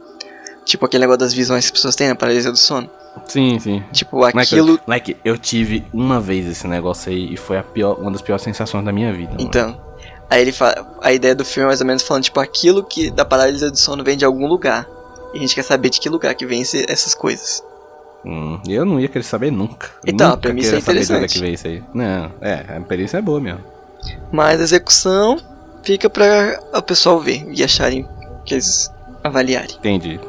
Tipo aquele negócio das visões que as pessoas têm na paralisia do sono. Sim, sim. Tipo, aquilo... Like, like, eu tive uma vez esse negócio aí e foi a pior, uma das piores sensações da minha vida. Então, mano. Aí ele fala... A ideia do filme é mais ou menos falando, tipo, aquilo que da paralisia do sono vem de algum lugar. E a gente quer saber de que lugar que vem esse, essas coisas. Hum, eu não ia querer saber nunca. Então, nunca a premissa é interessante. Que vem isso aí. Não, é, a premissa é boa mesmo. Mas a execução fica pra o pessoal ver e acharem que eles avaliarem. Entendi.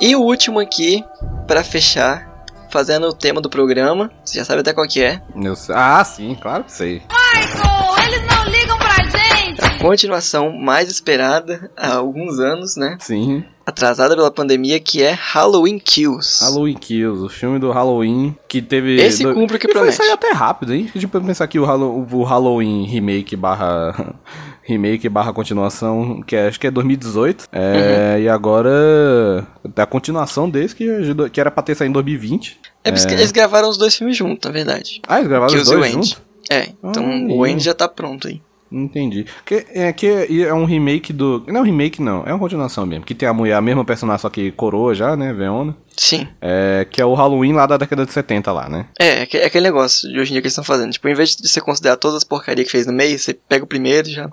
E o último aqui, pra fechar, fazendo o tema do programa. Você já sabe até qual que é. Eu, ah, sim, claro que sei. Michael, eles não ligam pra gente! A continuação mais esperada há alguns anos, né? Sim. Atrasada pela pandemia, que é Halloween Kills. Halloween Kills, o filme do Halloween que teve... Esse do... cumpre o que e promete. Foi sair até rápido, hein? Tipo, pensar que o, Halo... o Halloween remake barra... Remake barra continuação, que é, acho que é dois mil e dezoito. É, uhum. E agora, a continuação desse, que, que era pra ter saído em dois mil e vinte. É, é, porque eles gravaram os dois filmes juntos, na verdade. Ah, eles gravaram Kills os dois juntos? É, então ah, o End já tá pronto aí. Entendi. Que é, que é um remake do... Não é um remake, não. É uma continuação mesmo. Que tem a mulher, a mesma personagem, só que coroa já, né? Veona. Sim. É, que é o Halloween lá da década de setenta lá, né? É, é aquele negócio de hoje em dia que eles estão fazendo. Tipo, em vez de você considerar todas as porcarias que fez no meio, você pega o primeiro e já...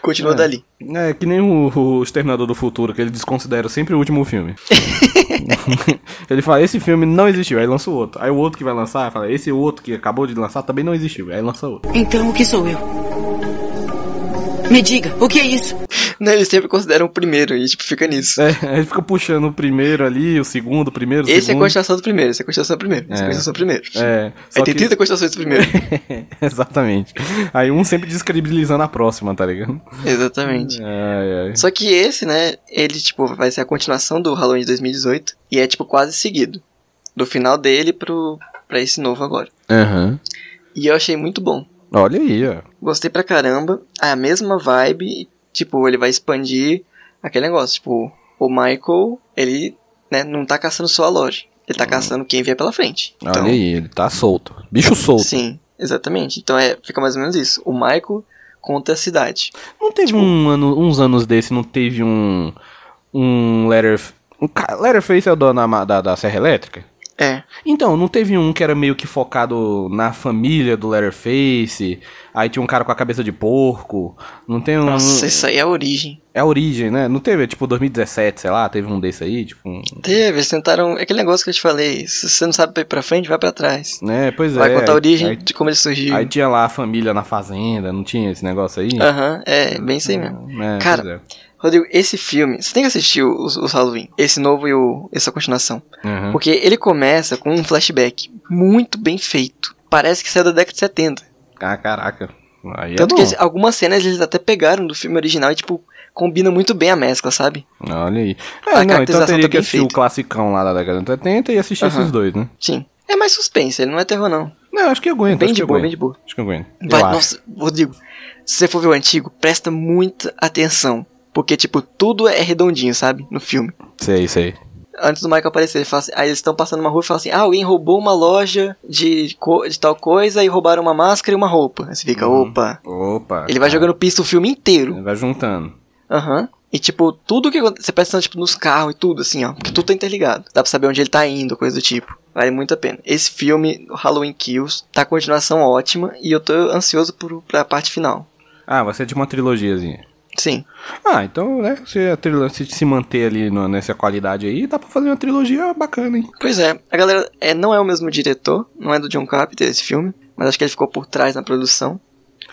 Continua é, dali. É, que nem o, o Exterminador do Futuro, que ele desconsidera sempre o último filme. Ele fala, esse filme não existiu, aí lança o outro. Aí o outro que vai lançar, fala, esse outro que acabou de lançar também não existiu, aí lança outro. Então o que sou eu? Me diga, o que é isso? Não, eles sempre consideram o primeiro e, tipo, fica nisso. É, ele fica puxando o primeiro ali, o segundo, o primeiro, o esse segundo. É a continuação do primeiro, esse é a continuação do primeiro, esse é a continuação do primeiro. É, aí tem que... trinta continuações do primeiro. Exatamente. Aí um sempre descredibilizando a próxima, tá ligado? Exatamente. Ai, ai. Só que esse, né, ele, tipo, vai ser a continuação do Halloween de dois mil e dezoito e é, tipo, quase seguido. Do final dele pro... pra esse novo agora. Aham. Uhum. E eu achei muito bom. Olha aí, ó. Gostei pra caramba. A mesma vibe... Tipo, ele vai expandir aquele negócio. Tipo, o Michael, ele, né, não tá caçando só a loja. Ele tá hum. caçando quem vier pela frente. Olha então, aí, ele tá solto. Bicho solto. Sim, exatamente. Então é, fica mais ou menos isso. O Michael contra a cidade. Não teve tipo, um ano, uns anos desse, não teve um... Um letter... Um, Letterface é o dono da, da Serra Elétrica? É. Então, não teve um que era meio que focado na família do Leatherface? Aí tinha um cara com a cabeça de porco? Não tem um... Nossa, isso aí é a origem. É a origem, né? Não teve, tipo, dois mil e dezessete, sei lá, teve um desse aí, tipo... Um... Teve, eles tentaram... É aquele negócio que eu te falei, se você não sabe pra ir pra frente, vai pra trás. É, pois vai é. Vai contar a origem aí, de como ele surgiu. Aí tinha lá a família na fazenda, não tinha esse negócio aí? Aham, uhum, é, bem isso aí mesmo. É, cara... Rodrigo, esse filme, você tem que assistir os, os Halloween, esse novo e o, essa continuação. Uhum. Porque ele começa com um flashback muito bem feito. Parece que saiu da década de setenta. Ah, caraca. Aí tanto é bom. Que algumas cenas eles até pegaram do filme original e, tipo, combina muito bem a mescla, sabe? Olha aí. É, a não, então teria tá que assistir feito. O classicão lá da década de setenta e assistir uhum. esses dois, né? Sim. É mais suspense, ele não é terror, não. Não, acho que aguenta. Bem acho de que boa, aguenta. Bem de boa. Acho que aguenta. Vai, nossa, Rodrigo, se você for ver o antigo, presta muita atenção. Porque, tipo, tudo é redondinho, sabe? No filme. Sei, sei. Antes do Michael aparecer, ele fala assim, aí eles estão passando uma rua e falam assim, ah, alguém roubou uma loja de, co- de tal coisa e roubaram uma máscara e uma roupa. Aí você fica, hum, opa. Opa. Ele vai cara. jogando pista o filme inteiro. Ele vai juntando. Aham. Uhum. E, tipo, tudo que acontece, você presta, tipo, nos carros e tudo, assim, ó. Porque tudo tá interligado. Dá pra saber onde ele tá indo, coisa do tipo. Vale muito a pena. Esse filme, Halloween Kills, tá com continuação ótima e eu tô ansioso por, pra parte final. Ah, vai ser de uma trilogiazinha. Sim. Ah, então, né, se a trilogia se manter ali no, nessa qualidade aí, dá pra fazer uma trilogia bacana, hein? Pois é, a galera é, não é o mesmo diretor, não é do John Carpenter esse filme, mas acho que ele ficou por trás na produção.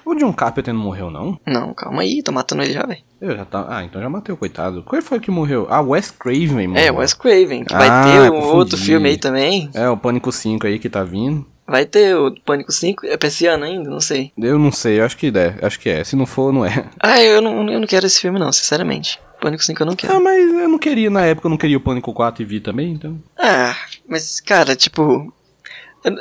O John Carpenter não morreu, não? Não, calma aí, tô matando ele já, velho. Eu já tá... Ah, então já matei o coitado. Qual foi que morreu? Ah, Wes Craven, mano. É, Wes Craven, que vai ah, ter um confundi. outro filme aí também. É, o Pânico cinco aí que tá vindo. Vai ter o Pânico cinco? É pra esse ano ainda? Não sei. Eu não sei, eu acho que é. Acho que é. Se não for, não é. Ah, eu não, eu não quero esse filme não, sinceramente. Pânico cinco eu não quero. Ah, mas eu não queria, na época eu não queria o Pânico quatro e vi também, então... Ah, mas cara, tipo...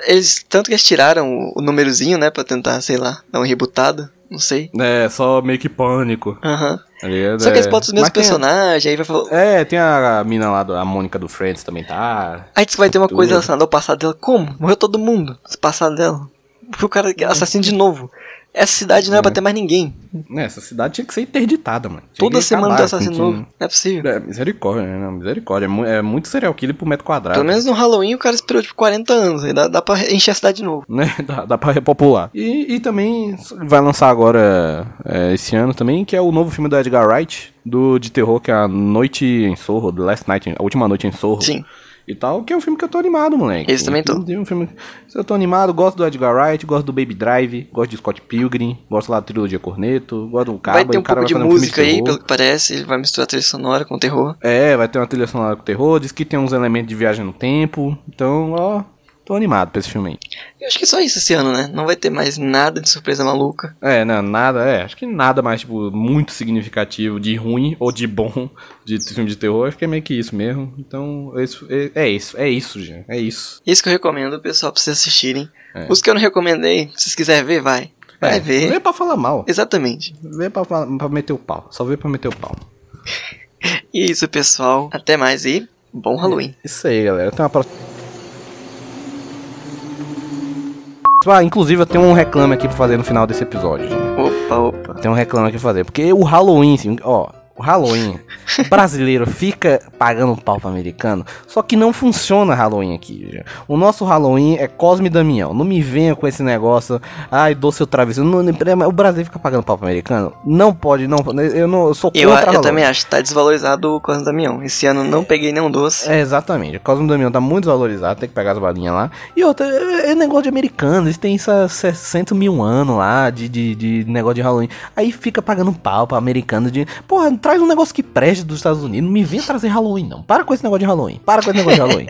Eles, tanto que eles tiraram o, o númerozinho, né, pra tentar, sei lá, dar um rebutado, não sei. É, só meio que Pânico. Aham. Uhum. É, só que eles botam os mesmos personagens, tem... aí vai falar... É, tem a mina lá, a Mônica do Friends também tá... Aí diz que vai ter uma coisa relacionada ao passado dela. Como? Morreu todo mundo, esse passado dela. Porque o cara assassino de novo. Essa cidade não é. era pra ter mais ninguém. É, essa cidade tinha que ser interditada, mano. Tinha Toda semana tem assassino novo, não é possível. É, misericórdia, né? Misericórdia, é muito serial killer por metro quadrado. Pelo menos no Halloween o cara esperou tipo quarenta anos, aí dá, dá pra encher a cidade de novo. Né, dá, dá pra repopular. E, e também vai lançar agora, é, esse ano também, que é o novo filme do Edgar Wright, do, de terror, que é A Noite em Sorro, The Last Night, A Última Noite em Sorro. Sim. E tal, que é um filme que eu tô animado, moleque. Esse também tô. Um filme... Eu tô animado, gosto do Edgar Wright, gosto do Baby Drive, gosto de Scott Pilgrim, gosto lá da trilogia Cornetto, gosto do Cabo. Vai ter um, um pouco de música um de aí, pelo que parece, ele vai misturar trilha sonora com terror. É, vai ter uma trilha sonora com terror, diz que tem uns elementos de viagem no tempo, então, ó, tô animado pra esse filme aí. Eu acho que é só isso esse ano, né? Não vai ter mais nada de surpresa maluca. É, não, nada, é, acho que nada mais, tipo, muito significativo de ruim ou de bom de filme de terror, acho que é meio que isso mesmo. Então, isso, é, é isso, é isso, gente, é isso. Isso que eu recomendo, pessoal, pra vocês assistirem. É. Os que eu não recomendei, se vocês quiserem ver, vai. Vai é, ver. Vê pra falar mal. Exatamente. Vê pra, pra meter o pau, só vê pra meter o pau. E isso, pessoal, até mais e bom Halloween. É, isso aí, galera, até uma próxima. Ah, inclusive eu tenho um reclame aqui pra fazer no final desse episódio. Opa, opa. Tem um reclame aqui pra fazer. Porque o Halloween, assim, ó, o Halloween brasileiro fica pagando um pau pro americano. Só que não funciona Halloween aqui, já. O nosso Halloween é Cosme e Damião. Não me venha com esse negócio. Ai, doce ou travesseiro. O Brasil fica pagando pau pro americano. Não pode, não. Eu, não, eu sou contra eu, Halloween. Eu também acho. Tá desvalorizado o Cosme e Damião. Esse ano não peguei nenhum doce. É, exatamente. O Cosme e Damião tá muito desvalorizado. Tem que pegar as balinhas lá. E outra, é negócio de americano. Eles têm essa sessenta mil anos lá de, de, de negócio de Halloween. Aí fica pagando pau pro americano. De, porra, traz um negócio que preste dos Estados Unidos. Não me venha trazer Halloween, não. Para com esse negócio de Halloween. Para com esse negócio de Halloween.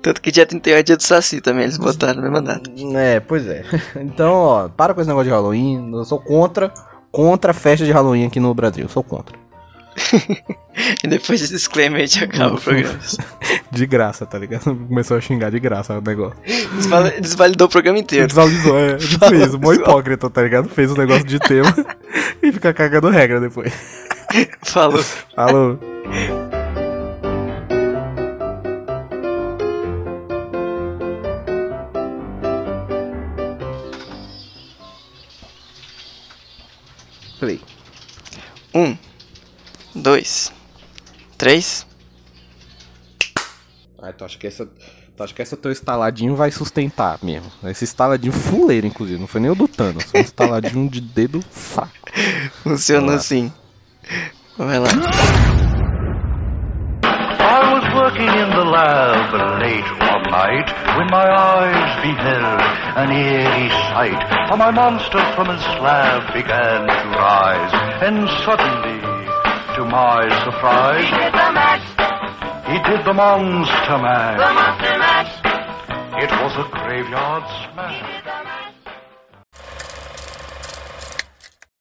Tanto que dia trinta e oito é dia do Saci também, eles botaram na mesma data. É, pois é. Então, ó, para com esse negócio de Halloween. Eu sou contra, contra a festa de Halloween aqui no Brasil. Eu sou contra. E depois desse disclaimer a gente acaba o programa. De graça, tá ligado? Começou a xingar de graça o negócio. Desval- desvalidou o programa inteiro. Desvalorizou, é. Tipo isso, mó hipócrita, tá ligado? Fez o negócio de tema e fica cagando regra depois. Falou. Falou. Play. Um, dois, três. Ah, então acho que essa Então, acho que esse teu estaladinho vai sustentar mesmo. Esse estaladinho fuleiro, inclusive. Não foi nem o do Thanos. Foi um estaladinho de dedo fraco. Funciona assim. Vai lá. I was working in the lab late one night when my eyes beheld an eerie sight. For my monster from his slab began to rise. And suddenly, to my surprise, he did the match. He did the monster match. The monster match. It was a graveyard smash.